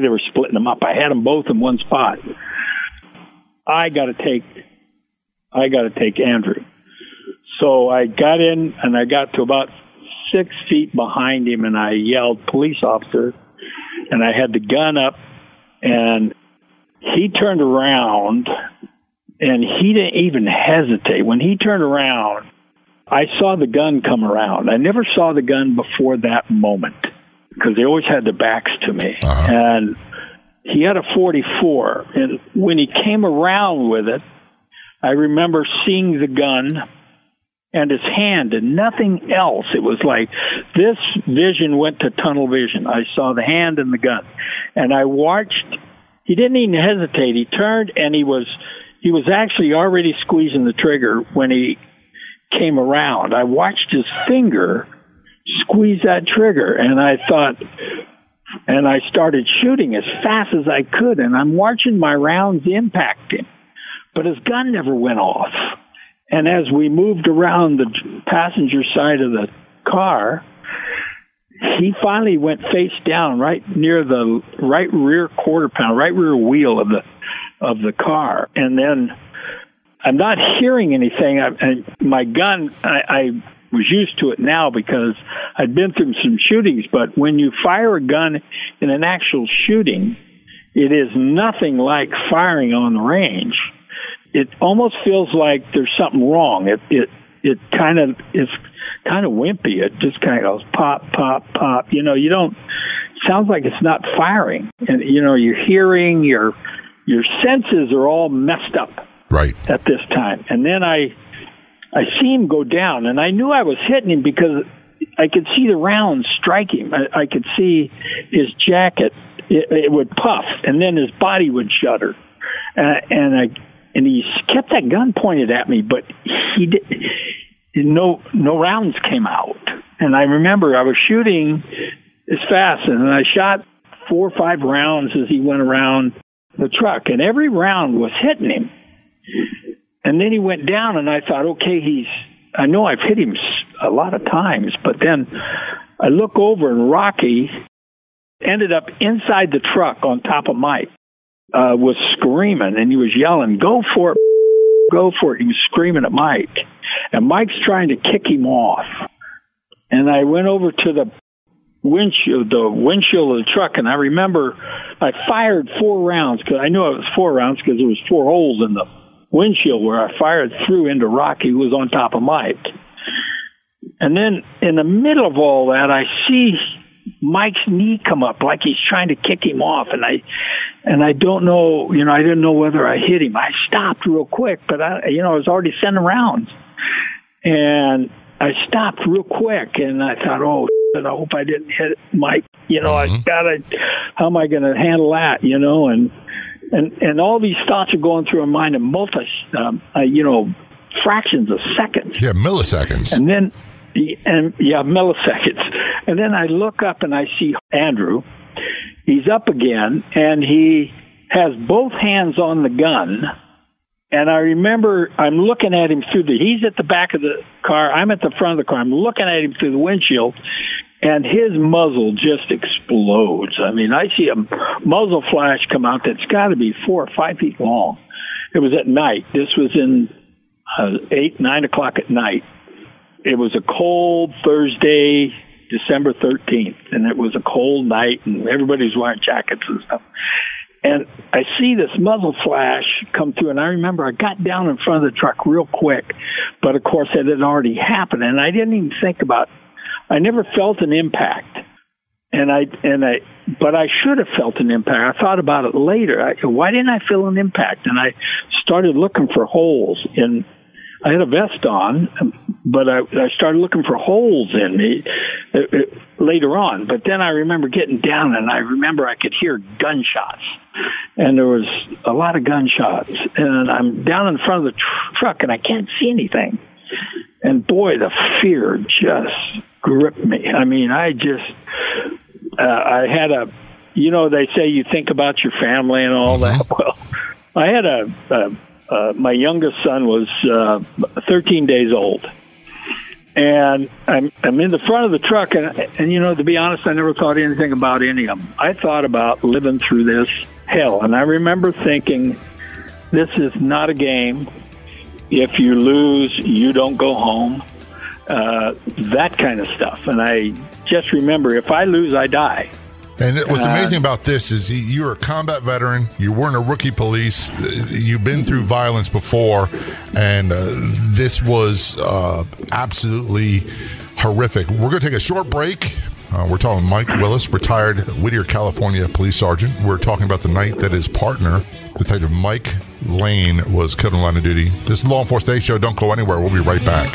they were splitting them up. I had them both in one spot. I got to take Andrew. So I got in, and I got to about 6 feet behind him, and I yelled, police officer, and I had the gun up, and he turned around, and he didn't even hesitate. When he turned around, I saw the gun come around. I never saw the gun before that moment, because they always had their backs to me. Uh-huh. And he had a .44, and when he came around with it, I remember seeing the gun and his hand and nothing else. It was like this vision went to tunnel vision. I saw the hand and the gun. And I watched. He didn't even hesitate. He turned, and he was actually already squeezing the trigger when he came around. I watched his finger squeeze that trigger, and I thought, and I started shooting as fast as I could, and I'm watching my rounds impact him. But his gun never went off. And as we moved around the passenger side of the car, he finally went face down right near the right rear quarter panel, right rear wheel of the car. And then I'm not hearing anything. My gun, I was used to it now because I'd been through some shootings. But when you fire a gun in an actual shooting, it is nothing like firing on the range. It almost feels like there's something wrong. It's kind of wimpy. It just kind of goes pop, pop, pop. You know, sounds like it's not firing. And you know, your hearing, your senses are all messed up right at this time. And then I I see him go down, and I knew I was hitting him because I could see the rounds strike him. I could see his jacket; it would puff, and then his body would shudder. And he kept that gun pointed at me, but he did, no rounds came out. And I remember I was shooting as fast, and I shot 4 or 5 rounds as he went around the truck, and every round was hitting him. And then he went down, and I thought, okay, I know I've hit him a lot of times, but then I look over, and Rocky ended up inside the truck on top of Mike, was screaming, and he was yelling, "Go for it, go for it." He was screaming at Mike, and Mike's trying to kick him off. And I went over to the windshield of the truck, and I remember I fired 4 rounds, because I knew it was 4 rounds, because there was 4 holes in the windshield where I fired through into Rocky, who was on top of Mike. And then in the middle of all that, I see Mike's knee come up like he's trying to kick him off, and I don't know, I didn't know whether I hit him. I stopped real quick, but I was already sending rounds, and I stopped real quick, and I thought, oh, shit, I hope I didn't hit Mike. How am I going to handle that? And all these thoughts are going through my mind in fractions of seconds. Yeah, milliseconds. Milliseconds. And then I look up and I see Andrew. He's up again, and he has both hands on the gun. And I remember I'm looking at him he's at the back of the car, I'm at the front of the car, I'm looking at him through the windshield, and his muzzle just explodes. I mean, I see a muzzle flash come out that's got to be 4 or 5 feet long. It was at night. This was in 8, 9 o'clock at night. It was a cold Thursday, December 13th, and it was a cold night, and everybody's wearing jackets and stuff. And I see this muzzle flash come through, and I remember I got down in front of the truck real quick, but of course it had already happened, and I didn't even think about it. I never felt an impact, but I should have felt an impact. I thought about it later. Why didn't I feel an impact? And I started looking for holes in. I had a vest on, but I started looking for holes in me later on. But then I remember getting down, and I remember I could hear gunshots. And there was a lot of gunshots. And I'm down in front of the truck, and I can't see anything. And, boy, the fear just gripped me. I mean, I had a, they say you think about your family and all that. Well, I had my youngest son was 13 days old. And I'm in the front of the truck, and to be honest, I never thought anything about any of them. I thought about living through this hell. And I remember thinking, this is not a game. If you lose, you don't go home. That kind of stuff. And I just remember, if I lose, I die. And what's amazing about this is you were a combat veteran. You weren't a rookie police. You've been through violence before, and this was absolutely horrific. We're going to take a short break. We're talking Mike Willis, retired Whittier, California police sergeant. We're talking about the night that his partner, Detective Mike Lane, was killed in line of duty. This is Law Enforcement Today Show. Don't go anywhere. We'll be right back.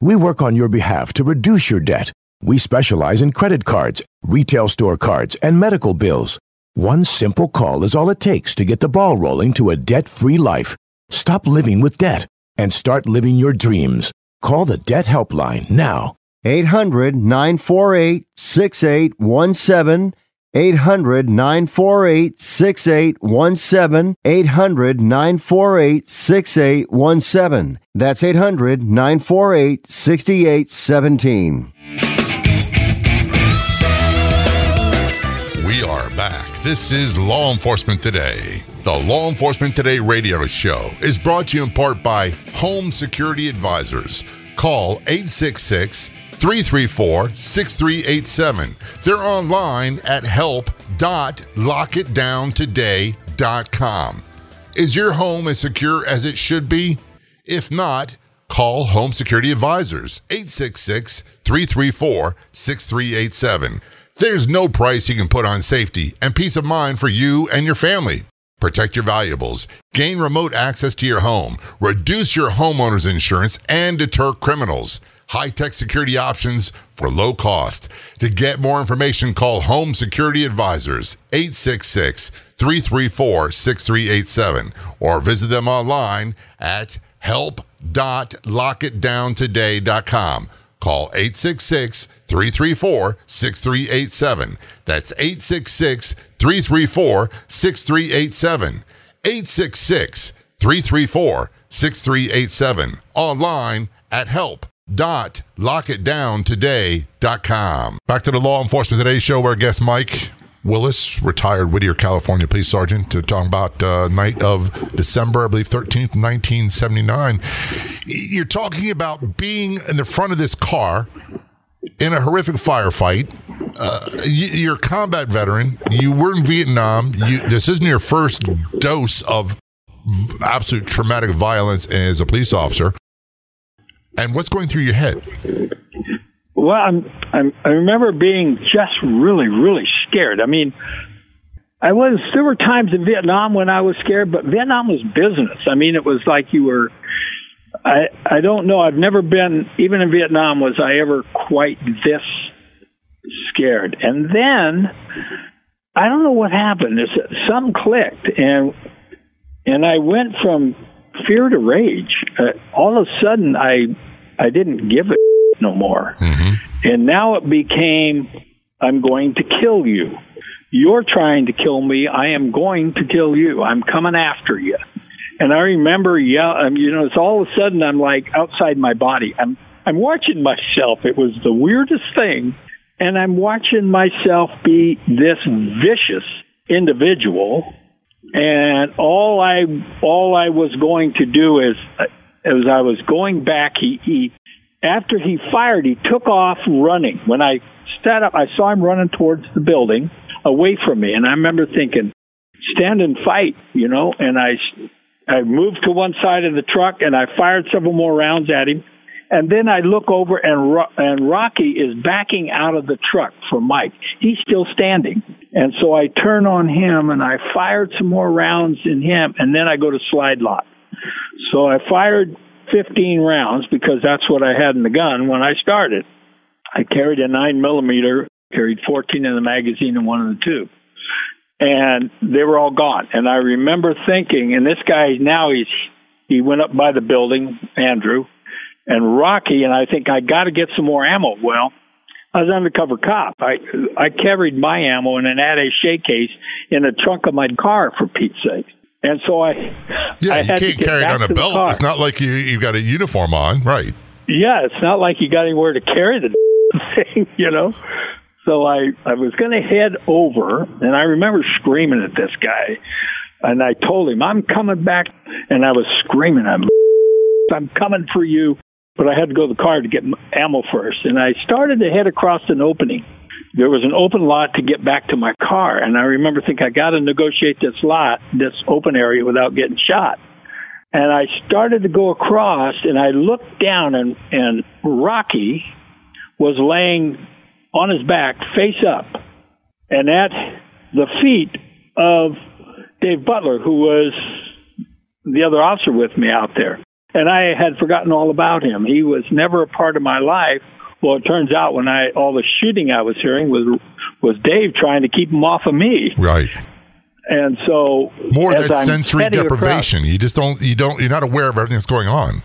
We work on your behalf to reduce your debt. We specialize in credit cards, retail store cards, and medical bills. One simple call is all it takes to get the ball rolling to a debt-free life. Stop living with debt and start living your dreams. Call the Debt Helpline now. 800-948-6817. 800-948-6817. 800-948-6817. That's 800-948-6817. We are back. This is Law Enforcement Today. The Law Enforcement Today radio show is brought to you in part by Home Security Advisors. Call 866-334-6387. They're online at help.lockitdowntoday.com. Is your home as secure as it should be? If not, call Home Security Advisors, 866-334-6387. There's no price you can put on safety and peace of mind for you and your family. Protect your valuables, gain remote access to your home, reduce your homeowner's insurance, and deter criminals. High-tech security options for low cost. To get more information, call Home Security Advisors, 866-334-6387, or visit them online at help.lockitdowntoday.com. Call 866-334-6387. That's 866-334-6387. 866-334-6387. Online at help.lockitdowntoday.com. Back to the Law Enforcement Today show, where guest Mike Willis, retired Whittier, California police sergeant, to talk about night of December, I believe, 13th, 1979. You're talking about being in the front of this car in a horrific firefight. You're a combat veteran. You were in Vietnam. This isn't your first dose of absolute traumatic violence as a police officer. And what's going through your head? Well, I remember being just really scared. I mean, there were times in Vietnam when I was scared, but Vietnam was business. I mean, it was like you were, I don't know. I've never been, even in Vietnam, was I ever quite this scared. And then, I don't know what happened. Something clicked, and I went from fear to rage. All of a sudden, I didn't give a no more. Mm-hmm. And now it became, I'm going to kill you. You're trying to kill me. I am going to kill you. I'm coming after you. And I remember, it's all of a sudden I'm like outside my body. I'm watching myself. It was the weirdest thing. And I'm watching myself be this vicious individual. And all I was going to do is, as I was going back, after he fired, he took off running. When I sat up, I saw him running towards the building, away from me. And I remember thinking, stand and fight, you know. And I moved to one side of the truck, and I fired several more rounds at him. And then I look over, and Rocky is backing out of the truck from Mike. He's still standing. And so I turn on him, and I fired some more rounds in him, and then I go to slide lock. So I fired 15 rounds, because that's what I had in the gun when I started. I carried a 9mm, carried 14 in the magazine and one in the tube. And they were all gone. And I remember thinking, and this guy now, he went up by the building, Andrew, and Rocky, and I think I got to get some more ammo. Well, I was an undercover cop. I carried my ammo in an attaché case in the trunk of my car, for Pete's sake. And so I you can't carry it on a belt. It's not like you got a uniform on, right? Yeah, it's not like you got anywhere to carry the thing, you know. So I was going to head over, and I remember screaming at this guy. And I told him, I'm coming back. And I was screaming at him, I'm coming for you. But I had to go to the car to get ammo first. And I started to head across an opening. There was an open lot to get back to my car, and I remember thinking, I got to negotiate this open area, without getting shot. And I started to go across, and I looked down, and Rocky was laying on his back, face up, and at the feet of Dave Butler, who was the other officer with me out there. And I had forgotten all about him. He was never a part of my life. Well, it turns out when all the shooting I was hearing was Dave trying to keep him off of me. Right. And so more of that sensory deprivation. You're not aware of everything that's going on.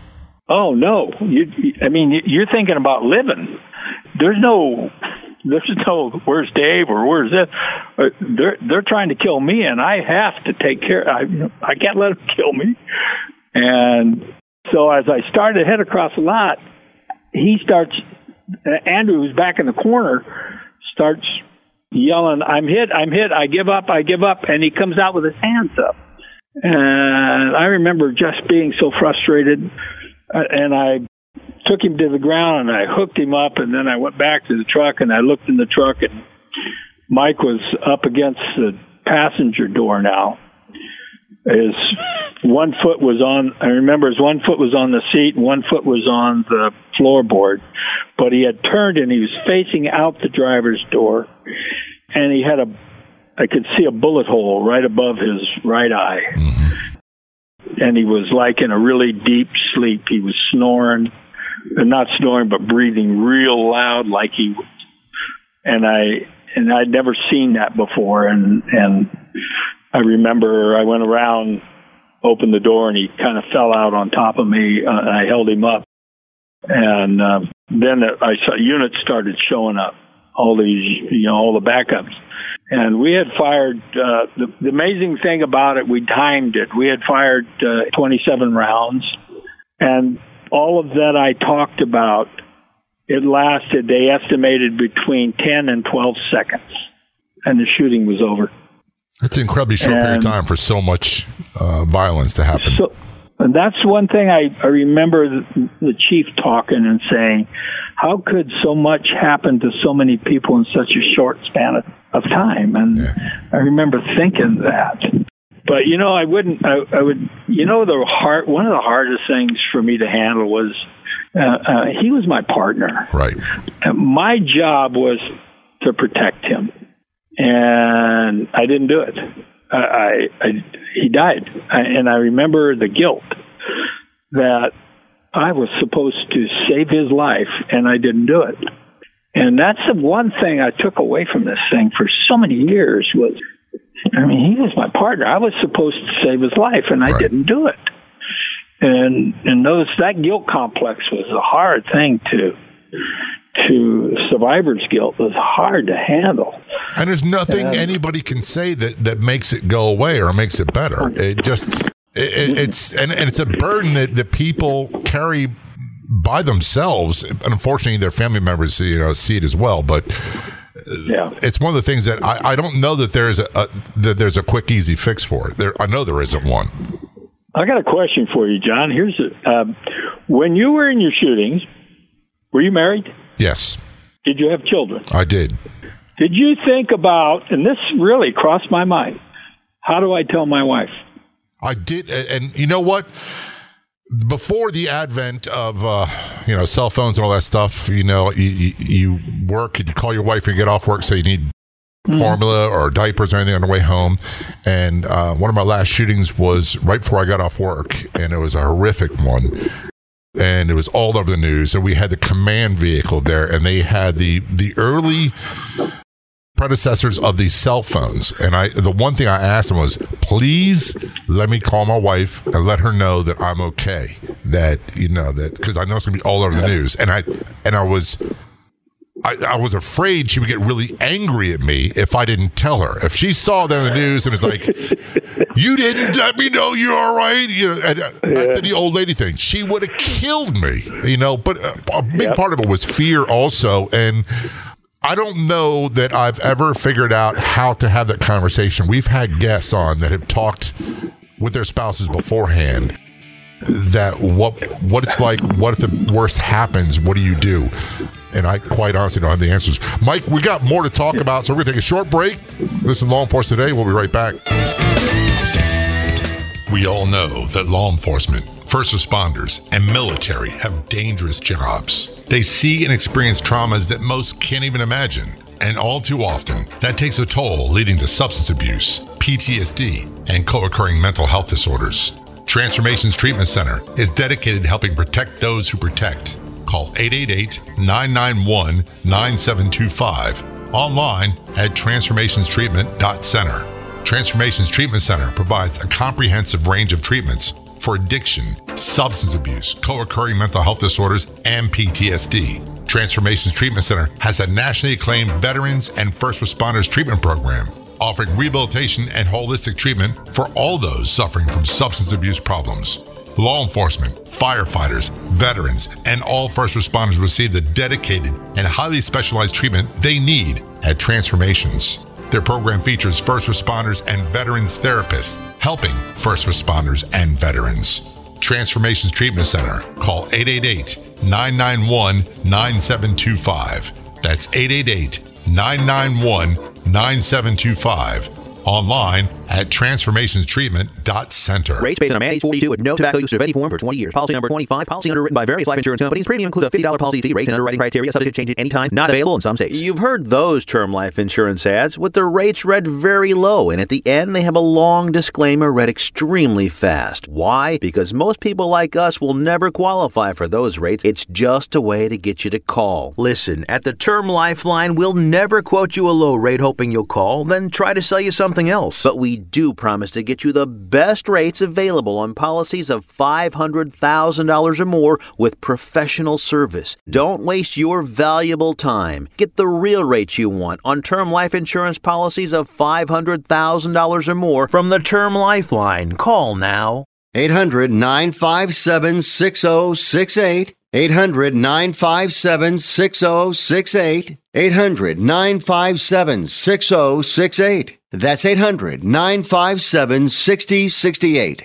Oh no! You're thinking about living. There's no. Where's Dave or where's this? They're trying to kill me, and I have to take care. I can't let them kill me. And so as I started to head across the lot, Andrew, who's back in the corner, starts yelling, I'm hit, I give up, and he comes out with his hands up. And I remember just being so frustrated, and I took him to the ground, and I hooked him up, and then I went back to the truck, and I looked in the truck, and Mike was up against the passenger door now. His one foot was on, I remember his one foot was on the seat, and one foot was on the floorboard. But he had turned and he was facing out the driver's door. And he had I could see a bullet hole right above his right eye. And he was like in a really deep sleep. He was snoring, not snoring, but breathing real loud like he was. And I'd never seen that before. And I remember I went around, opened the door, and he kind of fell out on top of me. And I held him up. And then I saw units started showing up, all the backups. And we had fired, the amazing thing about it, we timed it. We had fired 27 rounds. And all of that I talked about, it lasted, they estimated, between 10 and 12 seconds. And the shooting was over. That's an incredibly short period of time for so much violence to happen. So, and that's one thing I remember the chief talking and saying, how could so much happen to so many people in such a short span of time? And yeah. I remember thinking that. But, one of the hardest things for me to handle was, he was my partner. Right. And my job was to protect him. And I didn't do it. He died. And I remember the guilt that I was supposed to save his life, and I didn't do it. And that's the one thing I took away from this thing for so many years was, he was my partner. I was supposed to save his life, and I right. didn't do it. And that guilt complex was a hard thing to survivor's guilt was hard to handle. And there's nothing anybody can say that makes it go away or makes it better. It's a burden that people carry by themselves. Unfortunately, their family members, see it as well. But yeah. It's one of the things that I don't know that there's a quick, easy fix for it. I know there isn't one. I got a question for you, John. Here's when you were in your shootings, were you married? Yes. Did you have children? I did. Did you think about, and this really crossed my mind, how do I tell my wife? I did, and you know what? Before the advent of cell phones and all that stuff, you work, you call your wife, you get off work, say you need formula or diapers or anything on the way home. And one of my last shootings was right before I got off work, and it was a horrific one. And it was all over the news, and we had the command vehicle there, and they had the early predecessors of these cell phones. And the one thing I asked them was, please let me call my wife and let her know that I'm okay, that because I know it's gonna be all over the news. And I was afraid she would get really angry at me if I didn't tell her. If she saw them in the news and was like, you didn't let me know you're all right. After the old lady thing, she would have killed me, but a big part of it was fear also. And I don't know that I've ever figured out how to have that conversation. We've had guests on that have talked with their spouses beforehand. That what it's like, what if the worst happens, what do you do? And I quite honestly don't have the answers. Mike, we got more to talk about, so we're going to take a short break. This is Law Enforcement Today. We'll be right back. We all know that law enforcement, first responders, and military have dangerous jobs. They see and experience traumas that most can't even imagine. And all too often, that takes a toll, leading to substance abuse, PTSD, and co-occurring mental health disorders. Transformations Treatment Center is dedicated to helping protect those who protect. Call 888-991-9725, online at transformationstreatment.center. Transformations Treatment Center provides a comprehensive range of treatments for addiction, substance abuse, co-occurring mental health disorders, and PTSD. Transformations Treatment Center has a nationally acclaimed veterans and first responders treatment program, offering rehabilitation and holistic treatment for all those suffering from substance abuse problems. Law enforcement, firefighters, veterans, and all first responders receive the dedicated and highly specialized treatment they need at Transformations. Their program features first responders and veterans therapists, helping first responders and veterans. Transformations Treatment Center. Call 888-991-9725. That's 888-991-9725. Online at transformationstreatment.center. Rates based on a man age 42 with no tobacco use of any form for 20 years. Policy number 25. Policy underwritten by various life insurance companies. Premium includes a $50 policy fee. Rates and underwriting criteria subject to change at any time. Not available in some states. You've heard those term life insurance ads with the rates read very low, and at the end they have a long disclaimer read extremely fast. Why? Because most people like us will never qualify for those rates. It's just a way to get you to call. Listen, at the Term Lifeline, we'll never quote you a low rate hoping you'll call, then try to sell you something else. But we do promise to get you the best rates available on policies of $500,000 or more with professional service. Don't waste your valuable time. Get the real rates you want on term life insurance policies of $500,000 or more from the Term Lifeline. Call now. 800-957-6068. 800-957-6068. 800-957-6068. That's 800-957-6068.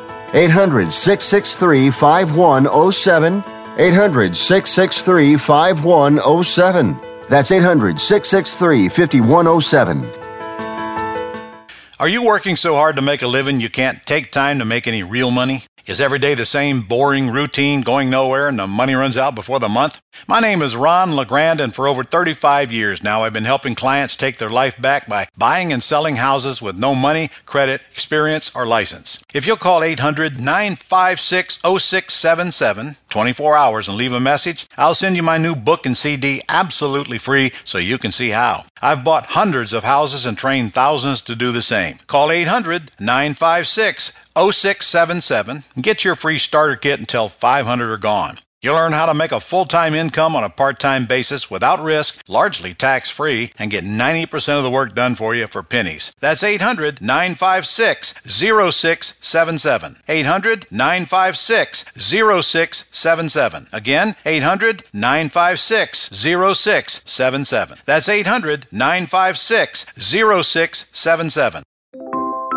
800-663-5107. 800-663-5107. That's 800-663-5107. Are you working so hard to make a living you can't take time to make any real money? Is every day the same boring routine going nowhere and the money runs out before the month? My name is Ron LeGrand, and for over 35 years now I've been helping clients take their life back by buying and selling houses with no money, credit, experience, or license. If you'll call 800-956-0677, 24 hours, and leave a message, I'll send you my new book and CD absolutely free so you can see how. I've bought hundreds of houses and trained thousands to do the same. Call 800-956-0677 and get your free starter kit until 500 are gone. You'll learn how to make a full-time income on a part-time basis without risk, largely tax-free, and get 90% of the work done for you for pennies. That's 800-956-0677. 800-956-0677. Again, 800-956-0677. That's 800-956-0677.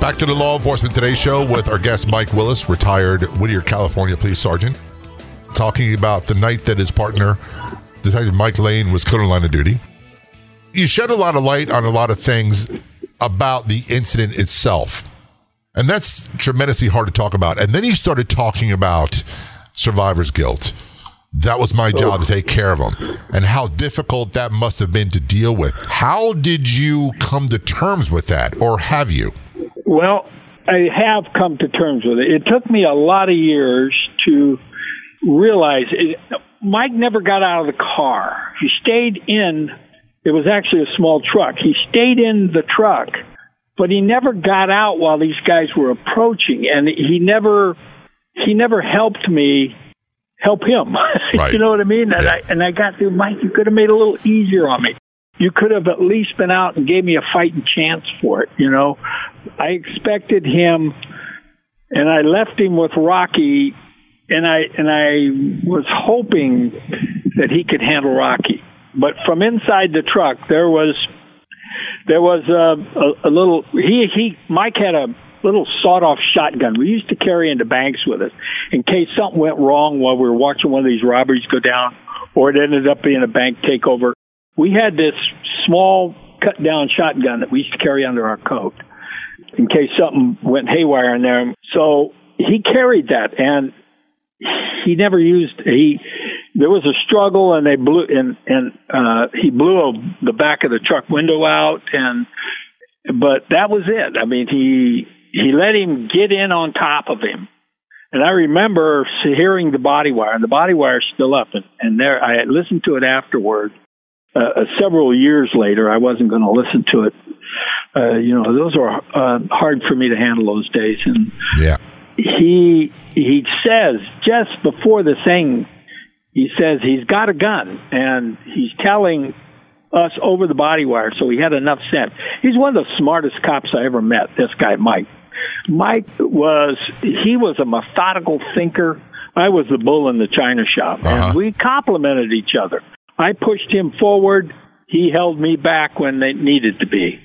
Back to the Law Enforcement Today show with our guest Mike Willis, retired Whittier, California police sergeant. talking about the night that his partner, Detective Mike Lane, was killed in line of duty. You shed a lot of light on a lot of things about the incident itself. And that's tremendously hard to talk about. And then he started talking about survivor's guilt. That was my job to take care of him, and how difficult that must have been to deal with. How did you come to terms with that, or have you? Well, I have come to terms with it. It took me a lot of years to realize it. Mike never got out of the car. He stayed in. It was actually a small truck. He stayed in the truck, but he never got out while these guys were approaching, and he never helped me help him. Right. You know what I mean? And, yeah. I got through, Mike, you could have made it a little easier on me. You could have at least been out and gave me a fighting chance for it, you know? I expected him, and I left him with Rocky, and I was hoping that he could handle Rocky. But from inside the truck, there was a little, Mike had a little sawed-off shotgun we used to carry into banks with us in case something went wrong while we were watching one of these robberies go down, or it ended up being a bank takeover. We had this small cut-down shotgun that we used to carry under our coat in case something went haywire in there. So he carried that, and he never used there was a struggle, and he blew the back of the truck window out, but that was it. I mean, he let him get in on top of him. And I remember hearing the body wire, and the body wire's still up. And there, I had listened to it afterward. Several years later, I wasn't going to listen to it. Those are hard for me to handle those days. And yeah. He says, just before the thing, he says he's got a gun, and he's telling us over the body wire, so he had enough sense. He's one of the smartest cops I ever met, this guy, Mike. Mike was a methodical thinker. I was the bull in the china shop, and we complimented each other. I pushed him forward. He held me back when they needed to be.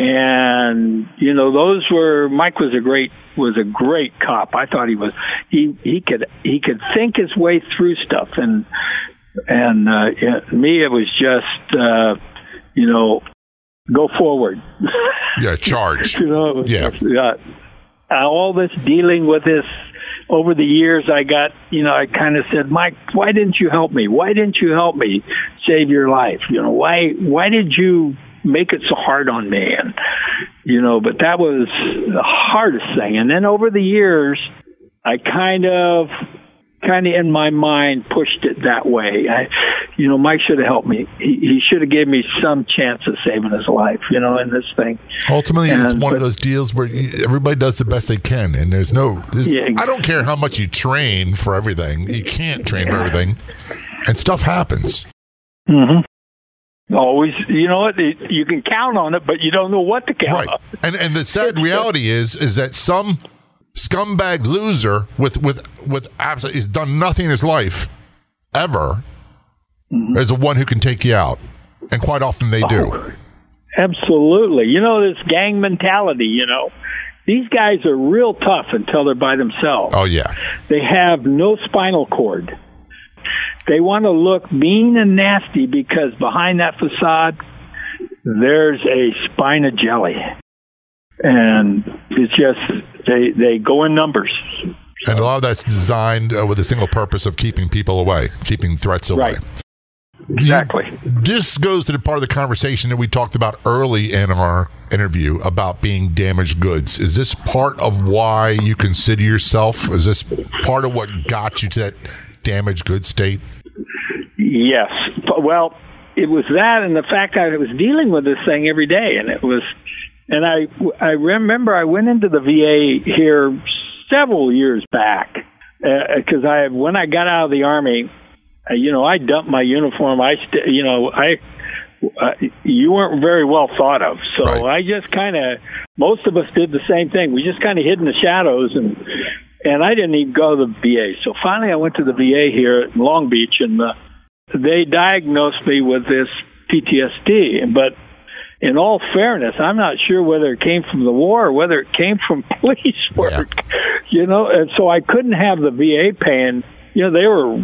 And, you know, Mike was a great cop. I thought he could think his way through stuff. And me, it was just, go forward. Yeah, charge. All this dealing with this over the years, I kind of said, Mike, why didn't you help me? Why didn't you help me save your life? You know, why did you make it so hard on me? And, but that was the hardest thing. And then over the years, I kind of in my mind pushed it that way. Mike should have helped me. He should have given me some chance of saving his life, in this thing. Ultimately, it's one of those deals where everybody does the best they can, and I don't care how much you train for everything. You can't train for everything, and stuff happens. Mm-hmm. Always, you can count on it, but you don't know what to count on. And the sad reality is that some scumbag loser with absolutely, he's done nothing in his life ever, is the one who can take you out, and quite often they do. Absolutely, this gang mentality. These guys are real tough until they're by themselves. Oh yeah, they have no spinal cord. They want to look mean and nasty because behind that facade, there's a spine of jelly. And it's just, they go in numbers. And a lot of that's designed with a single purpose of keeping people away, keeping threats away. Right. Exactly. This goes to the part of the conversation that we talked about early in our interview about being damaged goods. Is this part of why you consider yourself? Is this part of what got you to that damaged goods state? Yes. Well, it was that, and the fact that I was dealing with this thing every day, and it was... And I remember I went into the VA here several years back because when I got out of the Army, I dumped my uniform. You weren't very well thought of, so right. I just kind of, most of us did the same thing. We just kind of hid in the shadows, and I didn't even go to the VA. So finally, I went to the VA here at Long Beach, and they diagnosed me with this PTSD, but. In all fairness, I'm not sure whether it came from the war or whether it came from police work, And so I couldn't have the VA paying, they were.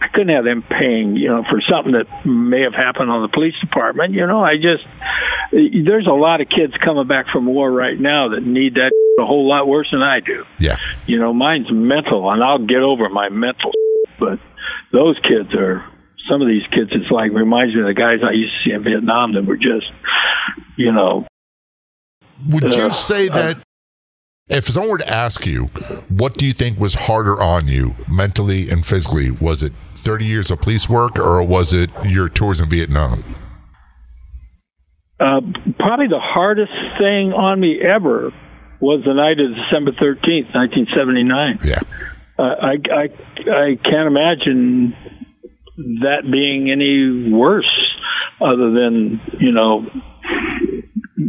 I couldn't have them paying, for something that may have happened on the police department. There's a lot of kids coming back from war right now that need that a whole lot worse than I do. Yeah. Mine's mental, and I'll get over my mental. But those kids are, some of these kids, it's like reminds me of the guys I used to see in Vietnam that were just, Would you say that if someone were to ask you, what do you think was harder on you mentally and physically? Was it 30 years of police work, or was it your tours in Vietnam? Probably the hardest thing on me ever was the night of December 13th, 1979. Yeah. I can't imagine that being any worse other than,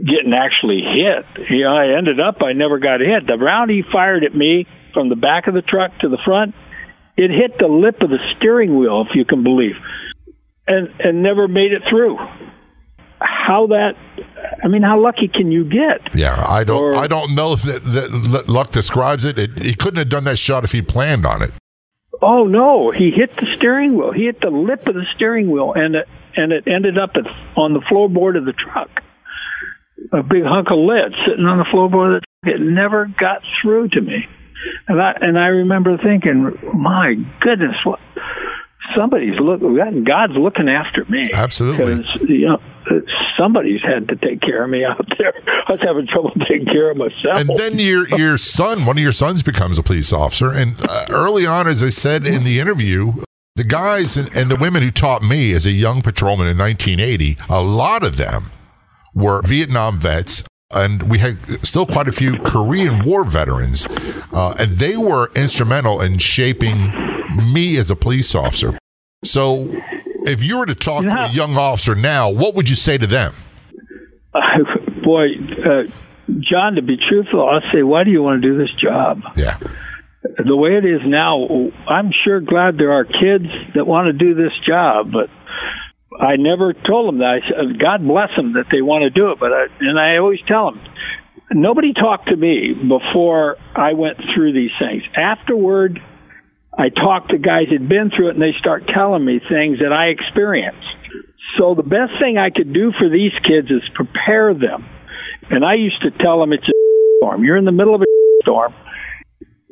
getting actually hit. I never got hit. The round he fired at me from the back of the truck to the front, it hit the lip of the steering wheel, if you can believe, and never made it through. How lucky can you get? Yeah, I don't know if that luck describes it. He couldn't have done that shot if he planned on it. Oh no, he hit the steering wheel. He hit the lip of the steering wheel, and it ended up on the floorboard of the truck. A big hunk of lead sitting on the floorboard of the truck. It never got through to me. And I remember thinking, my goodness, what, somebody's looking, God's looking after me. Absolutely. Somebody's had to take care of me out there. I was having trouble taking care of myself. And then your son, one of your sons becomes a police officer. And early on, as I said in the interview, the guys and the women who taught me as a young patrolman in 1980, a lot of them were Vietnam vets, and we had still quite a few Korean War veterans, and they were instrumental in shaping me as a police officer. So if you were to talk to a young officer now, what would you say to them? John, to be truthful, I'll say, why do you want to do this job? Yeah. The way it is now, I'm sure glad there are kids that want to do this job, but I never told them that. I said, God bless them that they want to do it. And I always tell them, nobody talked to me before I went through these things. Afterward, I talked to guys who'd been through it, and they start telling me things that I experienced. So the best thing I could do for these kids is prepare them. And I used to tell them, it's a storm. You're in the middle of a storm,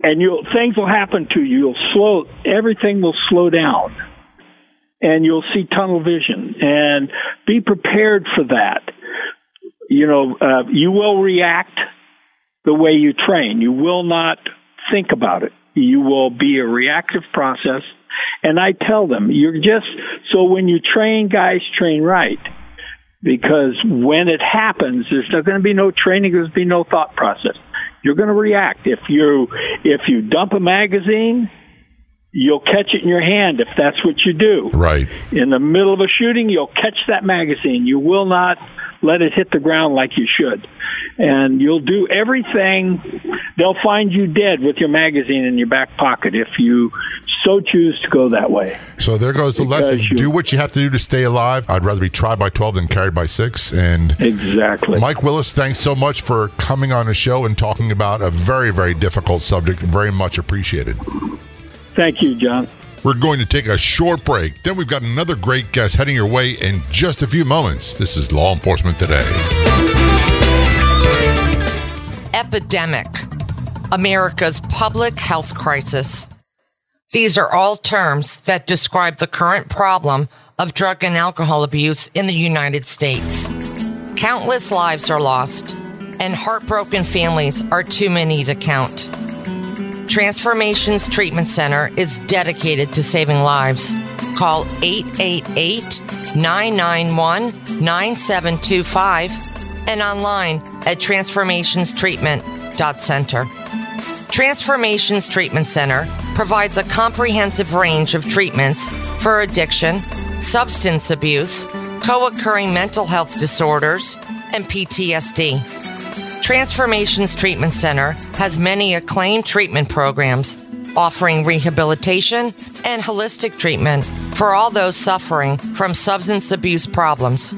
and things will happen to you. Everything will slow down. And you'll see tunnel vision, and be prepared for that. You will react the way you train. You will not think about it. You will be a reactive process. And I tell them, so when you train, guys, train right. Because when it happens, there's not going to be no training. There's going to be no thought process. You're going to react. If you dump a magazine, you'll catch it in your hand if that's what you do. Right. In the middle of a shooting, you'll catch that magazine. You will not let it hit the ground like you should. And you'll do everything. They'll find you dead with your magazine in your back pocket if you so choose to go that way. So there goes the lesson. Do what you have to do to stay alive. I'd rather be tried by 12 than carried by 6. And exactly. Mike Willis, thanks so much for coming on the show and talking about a very, very difficult subject. Very much appreciated. Thank you, John. We're going to take a short break. Then we've got another great guest heading your way in just a few moments. This is Law Enforcement Today. Epidemic. America's public health crisis. These are all terms that describe the current problem of drug and alcohol abuse in the United States. Countless lives are lost, and heartbroken families are too many to count. Transformations Treatment Center is dedicated to saving lives. Call 888-991-9725 and online at transformationstreatment.center. Transformations Treatment Center provides a comprehensive range of treatments for addiction, substance abuse, co-occurring mental health disorders, and PTSD. Transformations Treatment Center has many acclaimed treatment programs offering rehabilitation and holistic treatment for all those suffering from substance abuse problems.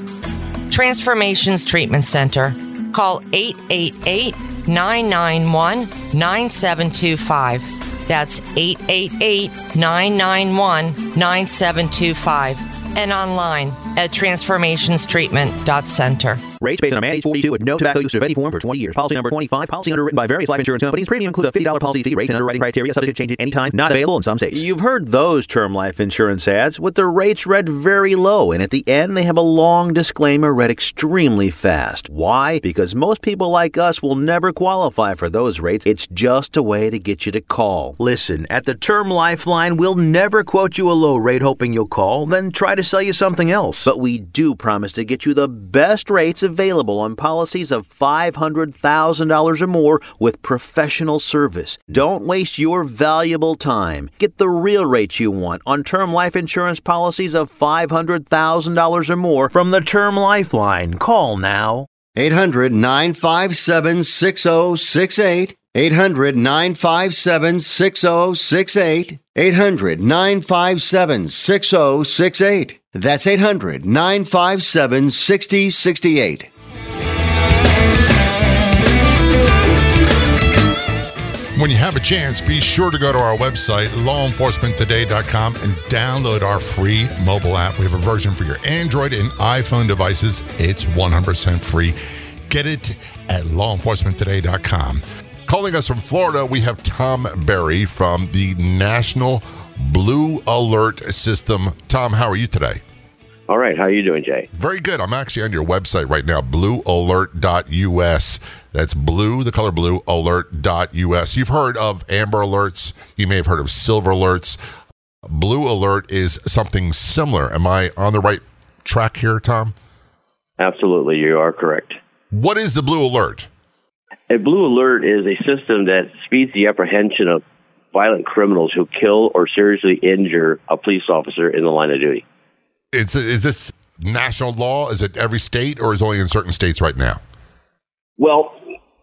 Transformations Treatment Center. Call 888-991-9725 That's 888-991-9725 and online at transformationstreatment.center. Rates based on a MAT age 42 with no tobacco use of any form for 20 years. Policy number 25. Policy underwritten by various life insurance companies. Premium includes a $50 policy fee. Rates and underwriting criteria subject to change at any time. Not available in some states. You've heard those term life insurance ads with the rates read very low, and at the end they have a long disclaimer read extremely fast. Why? Because most people like us will never qualify for those rates. It's just a way to get you to call. Listen, at the Term Lifeline, we'll never quote you a low rate hoping you'll call, then try to sell you something else. But we do promise to get you the best rates available on policies of $500,000 or more with professional service. Don't waste your valuable time. Get the real rates you want on term life insurance policies of $500,000 or more from the Term Lifeline. Call now. 800-957-6068. 800-957-6068. 800-957-6068. That's 800-957-6068. When you have a chance, be sure to go to our website, lawenforcementtoday.com, and download our free mobile app. We have a version for your Android and iPhone devices. It's 100% free. Get it at lawenforcementtoday.com. Calling us from Florida, we have Tom Berry from the National Blue Alert System. Tom, how are you today? All right. How are you doing, Jay? Very good. I'm actually on your website right now, bluealert.us. That's blue, the color blue, alert.us. You've heard of amber alerts. You may have heard of silver alerts. Blue alert is something similar. Am I on the right track here, Tom? Absolutely. You are correct. What is the blue alert? A blue alert is a system that speeds the apprehension of violent criminals who kill or seriously injure a police officer in the line of duty. Is this national law? Is it every state, or is it only in certain states right now? Well,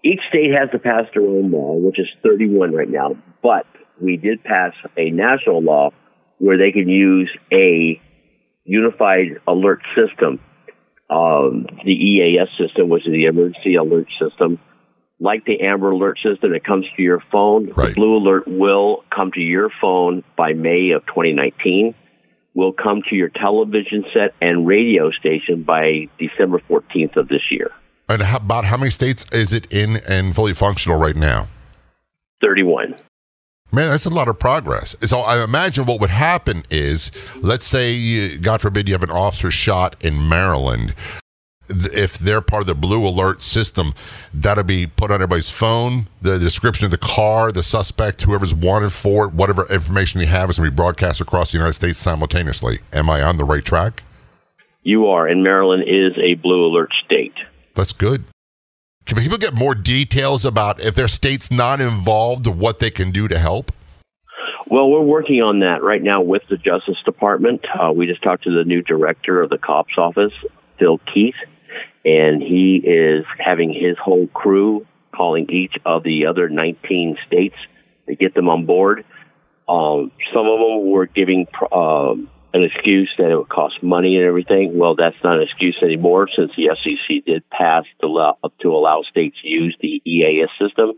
each state has to pass their own law, which is 31 right now. But we did pass a national law where they can use a unified alert system, the EAS system, which is the emergency alert system. Like the Amber Alert system that comes to your phone, right. The Blue Alert will come to your phone by May of 2019, will come to your television set and radio station by December 14th of this year. And about how many states is it in and fully functional right now? 31. Man, that's a lot of progress. So I imagine what would happen is, let's say, God forbid, you have an officer shot in Maryland. If they're part of the blue alert system, that'll be put on everybody's phone, the description of the car, the suspect, whoever's wanted for it, whatever information you have is going to be broadcast across the United States simultaneously. Am I on the right track? You are, and Maryland is a blue alert state. That's good. Can people get more details about, if their state's not involved, what they can do to help? Well, we're working on that right now with the Justice Department. We just talked to the new director of the COPS office, Phil Keith. And he is having his whole crew calling each of the other 19 states to get them on board. Some of them were giving an excuse that it would cost money and everything. Well, that's not an excuse anymore, since the FCC did pass the law to allow states to use the EAS system.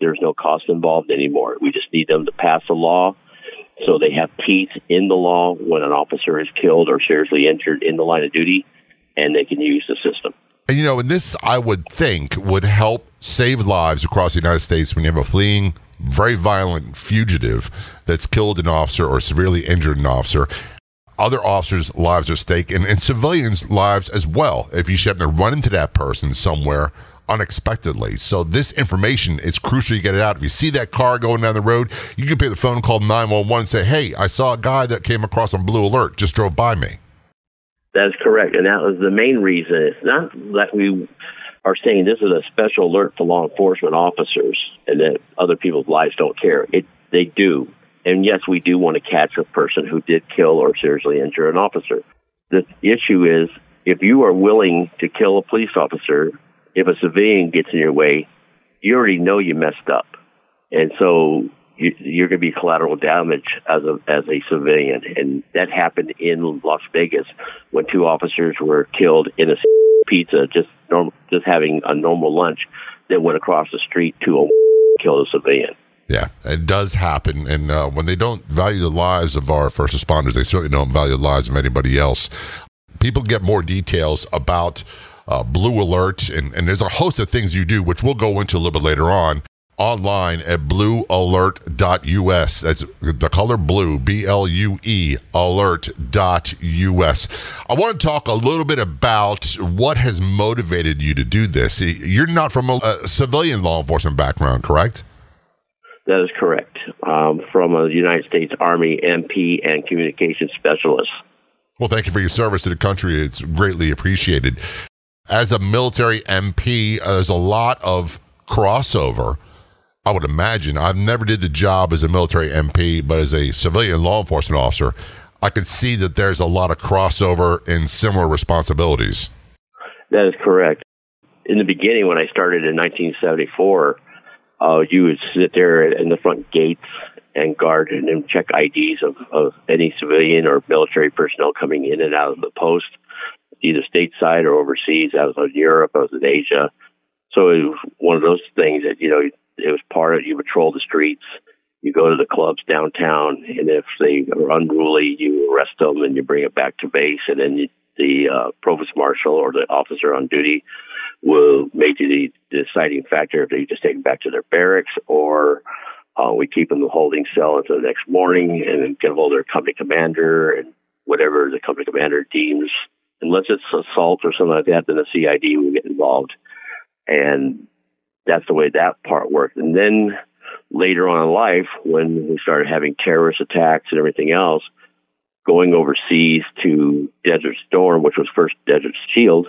There's no cost involved anymore. We just need them to pass a law so they have teeth in the law when an officer is killed or seriously injured in the line of duty, and they can use the system. You know, and this, I would think, would help save lives across the United States when you have a fleeing, very violent fugitive that's killed an officer or severely injured an officer. Other officers' lives are at stake, and civilians' lives as well, if you happen to run into that person somewhere unexpectedly. So this information, it's crucial you get it out. If you see that car going down the road, you can pick up the phone, call 911, and say, hey, I saw a guy that came across on Blue Alert, just drove by me. That is correct, and that was the main reason. It's not that we are saying this is a special alert for law enforcement officers and that other people's lives don't care. They do. And yes, we do want to catch a person who did kill or seriously injure an officer. The issue is, if you are willing to kill a police officer, if a civilian gets in your way, you already know you messed up. And so you're going to be collateral damage as a civilian. And that happened in Las Vegas when two officers were killed in a pizza, just having a normal lunch, that went across the street to killed a civilian. Yeah, it does happen. And when they don't value the lives of our first responders, they certainly don't value the lives of anybody else. People get more details about Blue Alert, and there's a host of things you do, which we'll go into a little bit later on, online at bluealert.us. That's the color blue, B-L-U-E, alert.us. I want to talk a little bit about what has motivated you to do this. You're not from a civilian law enforcement background, correct? That is correct. From a United States Army MP and communications specialist. Well, thank you for your service to the country. It's greatly appreciated. As a military MP, there's a lot of crossover, I would imagine. I've never did the job as a military MP, but as a civilian law enforcement officer, I could see that there's a lot of crossover and similar responsibilities. That is correct. In the beginning, when I started in 1974, you would sit there in the front gates and guard and check IDs of any civilian or military personnel coming in and out of the post, either stateside or overseas. I was in Europe, I was in Asia. So it was one of those things that, you know, it was part of, you patrol the streets, you go to the clubs downtown, and if they are unruly, you arrest them and you bring it back to base, and then the provost marshal or the officer on duty will make the deciding factor if they just take them back to their barracks, or we keep them in the holding cell until the next morning and get hold of their company commander and whatever the company commander deems. Unless it's assault or something like that, then the CID will get involved. And that's the way that part worked. And then later on in life, when we started having terrorist attacks and everything else, going overseas to Desert Storm, which was first Desert Shield,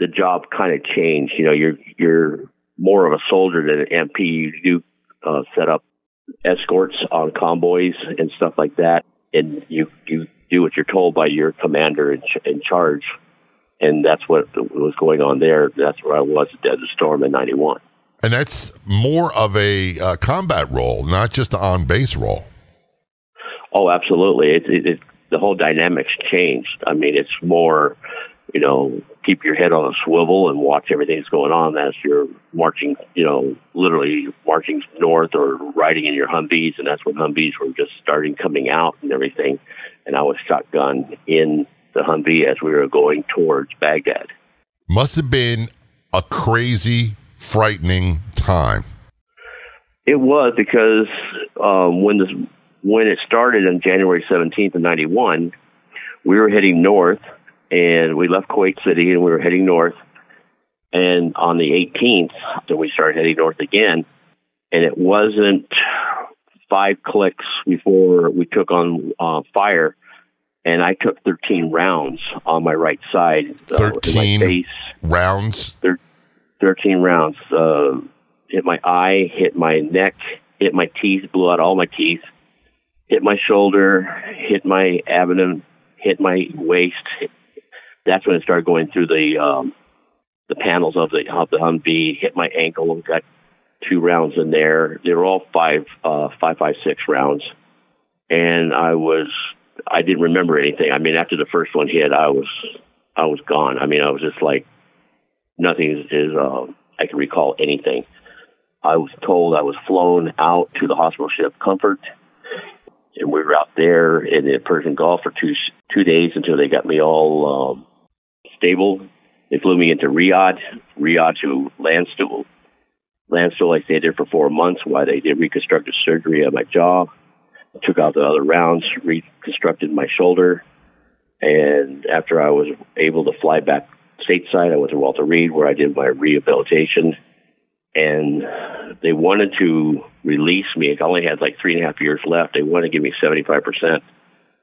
the job kind of changed. You know, you're more of a soldier than an MP. You do set up escorts on convoys and stuff like that, and you do what you're told by your commander in charge. And that's what was going on there. That's where I was at Desert Storm in 91. And that's more of a combat role, not just an on-base role. Oh, absolutely. The whole dynamics changed. I mean, it's more, you know, keep your head on a swivel and watch everything that's going on as you're marching, you know, literally marching north or riding in your Humvees. And that's when Humvees were just starting coming out and everything. And I was shotgun in the Humvee as we were going towards Baghdad. Must have been a crazy, frightening time. It was, because when it started on January 17th of 91, we were heading north, and we left Kuwait City and we were heading north. And on the 18th, then we started heading north again. And it wasn't 5 clicks before we took on fire. And I took 13 rounds on my right side. 13 rounds? 13 rounds. Hit my eye, hit my neck, hit my teeth, blew out all my teeth, hit my shoulder, hit my abdomen, hit my waist. That's when it started going through the panels of the Humvee, hit my ankle, and got 2 rounds in there. They were all 5.56 rounds. And I didn't remember anything. I mean, after the first one hit, I was gone. I mean, I was just like, nothing is I can recall anything. I was told I was flown out to the hospital ship Comfort, and we were out there in the Persian Gulf for two days until they got me all stable. They flew me into Riyadh to Landstuhl. Landstuhl, I stayed there for 4 months while they did reconstructive surgery on my jaw. Took out the other rounds, reconstructed my shoulder, and after I was able to fly back stateside, I went to Walter Reed where I did my rehabilitation, and they wanted to release me. I only had like 3.5 years left. They wanted to give me 75%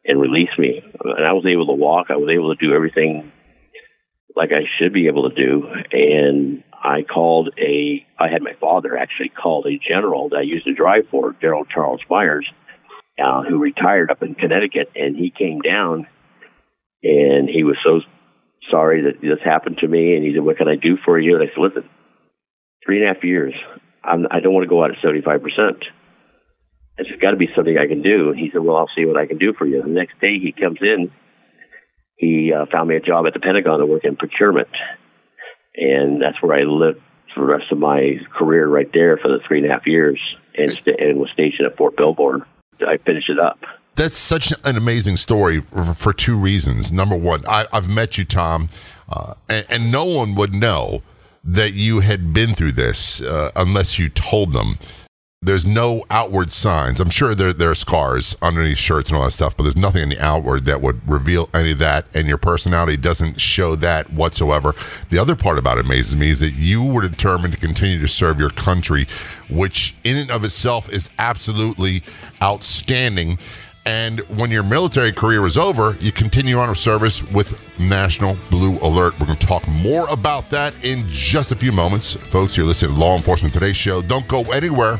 and release me, and I was able to walk. I was able to do everything like I should be able to do, and I had my father actually called a general that I used to drive for, Gerald Charles Myers, who retired up in Connecticut, and he came down, and he was so sorry that this happened to me, and he said, "What can I do for you?" And I said, "Listen, 3.5 years, I don't want to go out at 75%. It's got to be something I can do." And he said, "Well, I'll see what I can do for you." The next day he comes in, he found me a job at the Pentagon to work in procurement, and that's where I lived for the rest of my career right there for the 3.5 years. and was stationed at Fort Belvoir. I finished it up. That's such an amazing story for two reasons. Number one, I've met you, Tom, and no one would know that you had been through this unless you told them. There's no outward signs. I'm sure there are scars underneath shirts and all that stuff, but there's nothing in the outward that would reveal any of that, and your personality doesn't show that whatsoever. The other part about it amazes me is that you were determined to continue to serve your country, which in and of itself is absolutely outstanding. And when your military career was over, you continue on with service with National Blue Alert. We're going to talk more about that in just a few moments. Folks, you're listening to Law Enforcement Today's show. Don't go anywhere.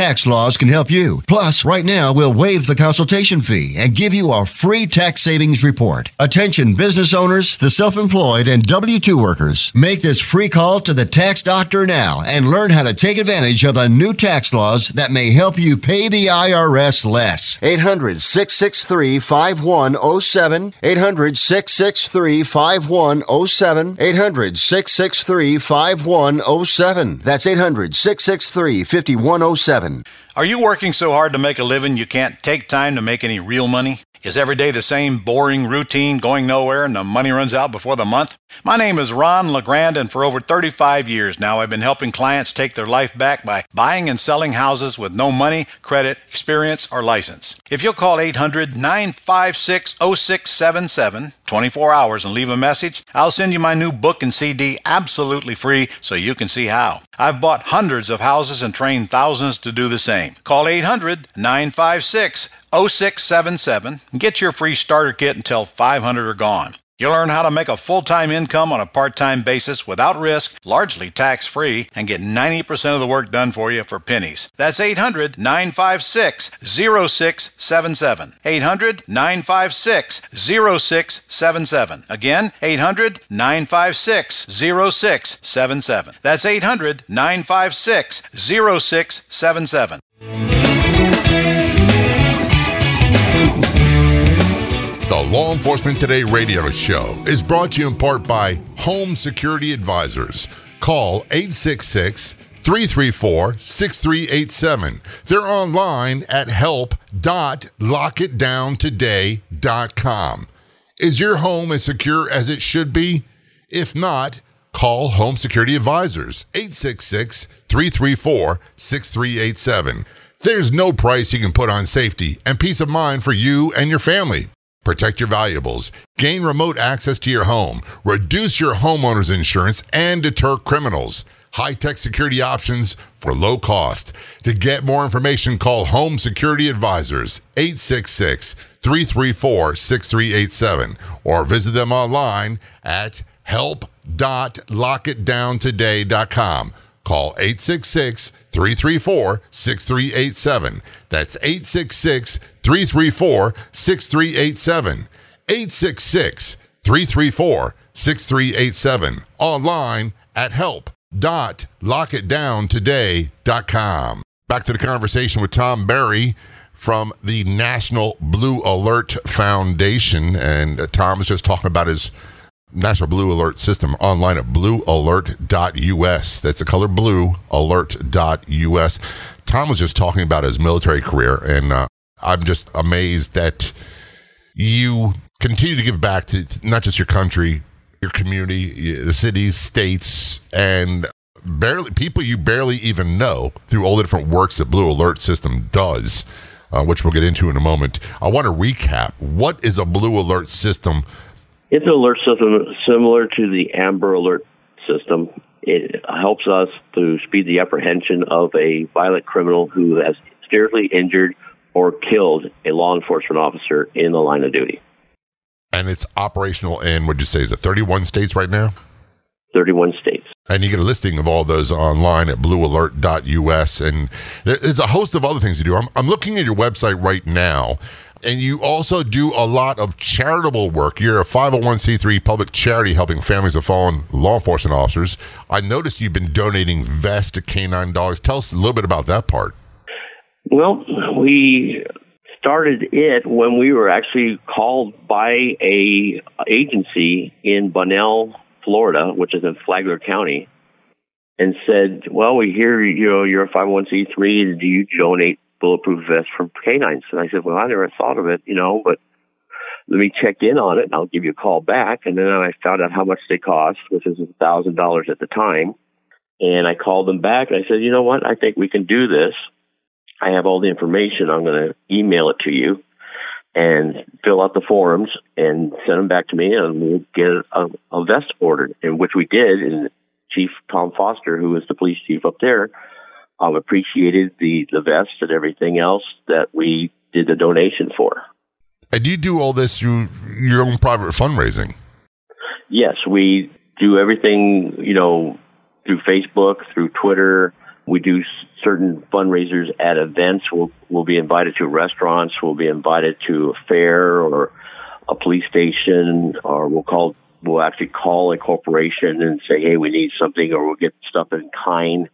laws can help you. Plus, right now, we'll waive the consultation fee and give you our free tax savings report. Attention business owners, the self-employed, and W-2 workers. Make this free call to the tax doctor now and learn how to take advantage of the new tax laws that may help you pay the IRS less. 800-663-5107. 800-663-5107. 800-663-5107. That's 800-663-5107. Are you working so hard to make a living you can't take time to make any real money? Is every day the same boring routine going nowhere and the money runs out before the month? My name is Ron LeGrand, and for over 35 years now I've been helping clients take their life back by buying and selling houses with no money, credit, experience, or license. If you'll call 800-956-0677, 24 hours, and leave a message, I'll send you my new book and CD absolutely free so you can see how. I've bought hundreds of houses and trained thousands to do the same. Call 800-956-0677 and get your free starter kit until 500 are gone. You'll learn how to make a full-time income on a part-time basis without risk, largely tax-free, and get 90% of the work done for you for pennies. That's 800-956-0677. 800-956-0677. Again, 800-956-0677. That's 800-956-0677. The Law Enforcement Today radio show is brought to you in part by Home Security Advisors. Call 866-334-6387. They're online at help.lockitdowntoday.com. Is your home as secure as it should be? If not, call Home Security Advisors, 866-334-6387. There's no price you can put on safety and peace of mind for you and your family. Protect your valuables, gain remote access to your home, reduce your homeowner's insurance, and deter criminals. High-tech security options for low cost. To get more information, call Home Security Advisors, 866-334-6387, or visit them online at help.lockitdowntoday.com. Call 866-334-6387. That's 866-334-6387. 866-334-6387. Online at help.lockitdowntoday.com. Back to the conversation with Tom Berry from the National Blue Alert Foundation. And Tom was just talking about his National Blue Alert system online at bluealert.us. That's the color blue, alert.us. Tom was just talking about his military career, and I'm just amazed that you continue to give back to not just your country, your community, the cities, states, and people you barely even know through all the different works that Blue Alert system does, which we'll get into in a moment. I want to recap. What is a Blue Alert system? It's an alert system similar to the Amber Alert system. It helps us to speed the apprehension of a violent criminal who has seriously injured or killed a law enforcement officer in the line of duty. And it's operational in, would you say, is it 31 states right now? 31 states. And you get a listing of all those online at bluealert.us. And there's a host of other things you do. I'm looking at your website right now, and you also do a lot of charitable work. You're a 501c3 public charity helping families of fallen law enforcement officers. I noticed you've been donating vests to K9 Dogs. Tell us a little bit about that part. Well, we started it when we were actually called by a agency in Bunnell, Florida, which is in Flagler County, and said, well, we hear, you're a 501c3, do you donate bulletproof vests from canines? And I said, well, I never thought of it, but let me check in on it and I'll give you a call back. And then I found out how much they cost, which is $1,000 at the time. And I called them back and I said, you know what? I think we can do this. I have all the information. I'm going to email it to you and fill out the forms and send them back to me, and we'll get a vest ordered, and which we did. And Chief Tom Foster, who was the police chief up there, appreciated the vest and everything else that we did the donation for. And you do all this through your own private fundraising? Yes, we do everything, through Facebook, through Twitter. We do certain fundraisers at events. We'll be invited to restaurants. We'll be invited to a fair or a police station, or we'll actually call a corporation and say, hey, we need something, or we'll get stuff in kind.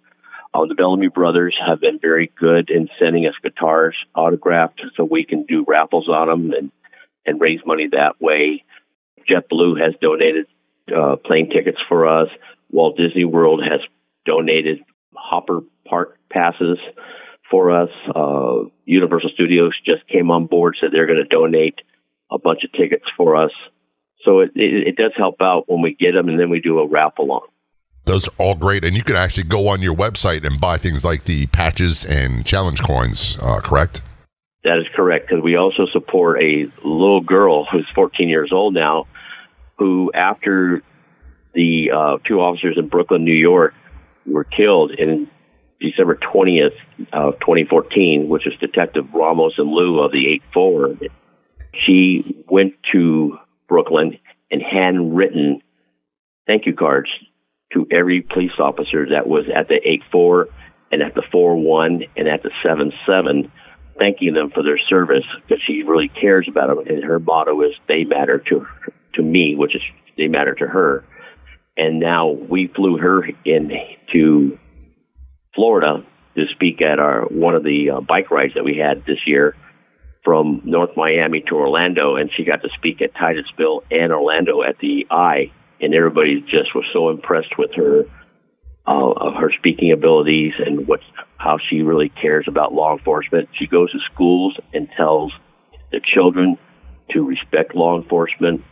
The Bellamy Brothers have been very good in sending us guitars autographed so we can do raffles on them and raise money that way. JetBlue has donated plane tickets for us. Walt Disney World has donated hopper park passes for us. Universal Studios just came on board, said they're going to donate a bunch of tickets for us. So it does help out when we get them, and then we do a raffle on. Those are all great, and you can actually go on your website and buy things like the patches and challenge coins, correct? That is correct, because we also support a little girl who's 14 years old now, who after the two officers in Brooklyn, New York, were killed in December 20th of 2014, which is Detective Ramos and Lou of the 8-4. She went to Brooklyn and handwritten thank you cards to every police officer that was at the 8-4 and at the 4-1 and at the 7-7, thanking them for their service, because she really cares about them. And her motto is, they matter to me, which is they matter to her. And now we flew her in to Florida to speak at one of the bike rides that we had this year from North Miami to Orlando. And she got to speak at Titusville and Orlando at the I. And everybody just was so impressed with her speaking abilities and how she really cares about law enforcement. She goes to schools and tells the children to respect law enforcement.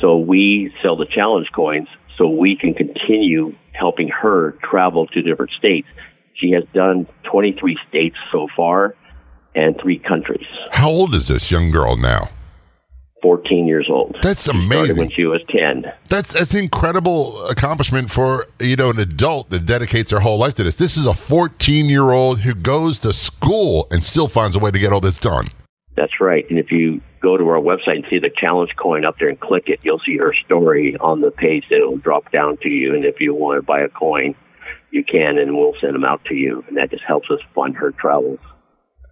So we sell the challenge coins so we can continue helping her travel to different states. She has done 23 states so far and 3 countries. How old is this young girl now? 14 years old. That's amazing. She started when she was 10. That's an incredible accomplishment for an adult that dedicates her whole life to this. This is a 14-year-old who goes to school and still finds a way to get all this done. That's right. And if you go to our website and see the challenge coin up there and click it, you'll see her story on the page that will drop down to you. And if you want to buy a coin, you can, and we'll send them out to you. And that just helps us fund her travels.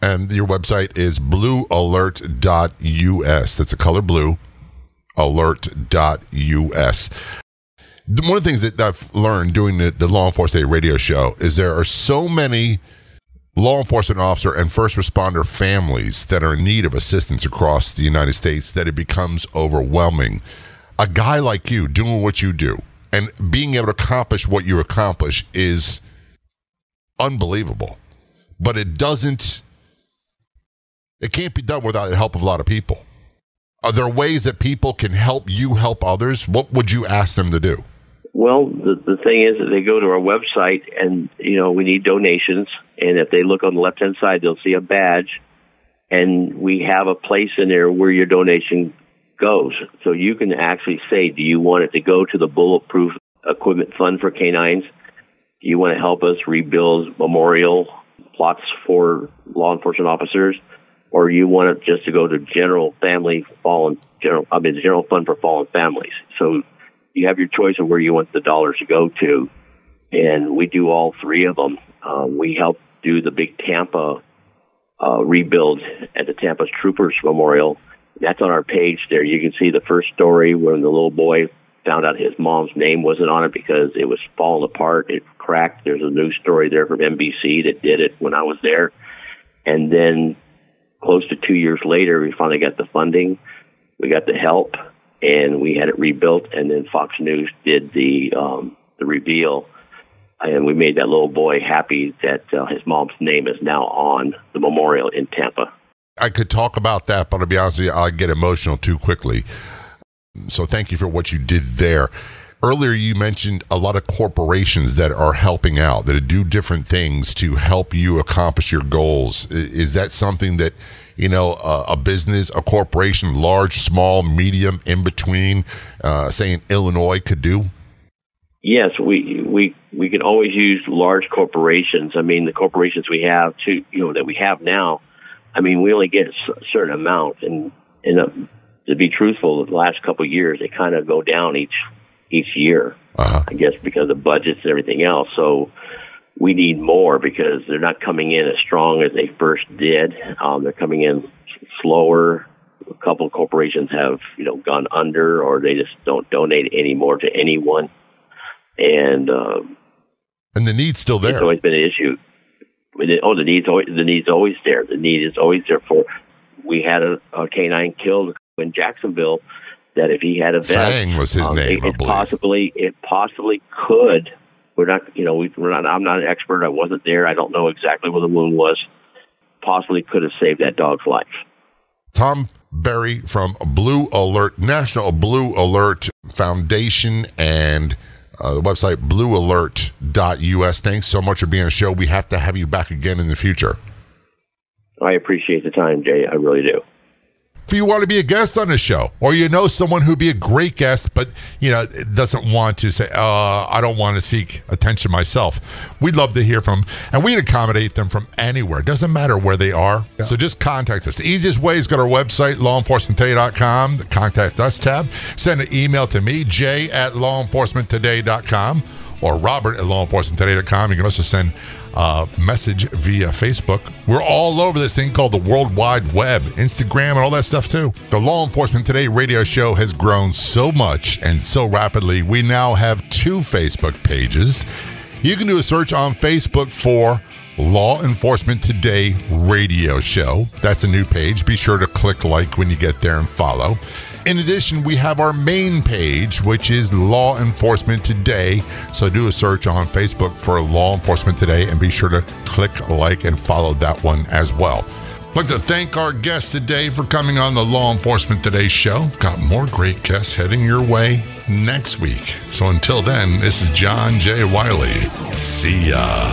And your website is bluealert.us. That's the color blue, alert.us. One of the things that I've learned doing the Law Enforcement Day radio show is there are so many law enforcement officer and first responder families that are in need of assistance across the United States that it becomes overwhelming. A guy like you doing what you do and being able to accomplish what you accomplish is unbelievable, but it can't be done without the help of a lot of people. Are there ways that people can help you help others? What would you ask them to do? Well, the thing is that they go to our website and, we need donations. And if they look on the left-hand side, they'll see a badge. And we have a place in there where your donation goes. So you can actually say, do you want it to go to the Bulletproof Equipment Fund for Canines? Do you want to help us rebuild memorial plots for law enforcement officers? Or you want it just to go to the General Fund for Fallen Families? So you have your choice of where you want the dollars to go to. And we do all three of them. We help do the big Tampa rebuild at the Tampa Troopers Memorial. That's on our page there. You can see the first story when the little boy found out his mom's name wasn't on it because it was falling apart. It cracked. There's a news story there from NBC that did it when I was there. And then close to 2 years later, we finally got the funding. We got the help, and we had it rebuilt. And then Fox News did the reveal. And we made that little boy happy that his mom's name is now on the memorial in Tampa. I could talk about that, but to be honest with you, I get emotional too quickly. So thank you for what you did there. Earlier, you mentioned a lot of corporations that are helping out, that do different things to help you accomplish your goals. Is that something that, you know, a business, a corporation, large, small, medium, in between, say in Illinois, could do? Yes, we can always use large corporations. I mean, the corporations we have to, you know, that we have now, I mean, we only get a certain amount. And to be truthful, the last couple of years, they kind of go down each year, I guess, because of budgets and everything else. So we need more because they're not coming in as strong as they first did. They're coming in slower. A couple of corporations have, you know, gone under, or they just don't donate any more to anyone. And the need's still there. It's always been an issue. The need's always there. The need is always there. For we had a canine killed in Jacksonville. That if he had a vet, Fang was his name. It possibly could. We're not, you know, I'm not an expert. I wasn't there. I don't know exactly what the wound was. Possibly could have saved that dog's life. Tom Berry from Blue Alert, National Blue Alert Foundation, and the website bluealert.us. Thanks so much for being on the show. We have to have you back again in the future. I appreciate the time, Jay. I really do. If you want to be a guest on the show, or you know someone who'd be a great guest, but you know doesn't want to say, I don't want to seek attention myself, we'd love to hear from them, and we'd accommodate them from anywhere. It doesn't matter where they are. Yeah. So just contact us. The easiest way is go to our website, lawenforcementtoday.com, the Contact Us tab. Send an email to me, jay@lawenforcementtoday.com, or robert@lawenforcementtoday.com. You can also send a message via Facebook. We're all over this thing called the World Wide Web, Instagram, and all that stuff too. The Law Enforcement Today radio show has grown so much and so rapidly, we now have two Facebook pages. You can do a search on Facebook for Law Enforcement Today radio show. That's a new page. Be sure to click like when you get there and follow. In addition, we have our main page, which is Law Enforcement Today. So do a search on Facebook for Law Enforcement Today and be sure to click like and follow that one as well. I'd like to thank our guests today for coming on the Law Enforcement Today show. We've got more great guests heading your way next week. So until then, this is John J. Wiley. See ya.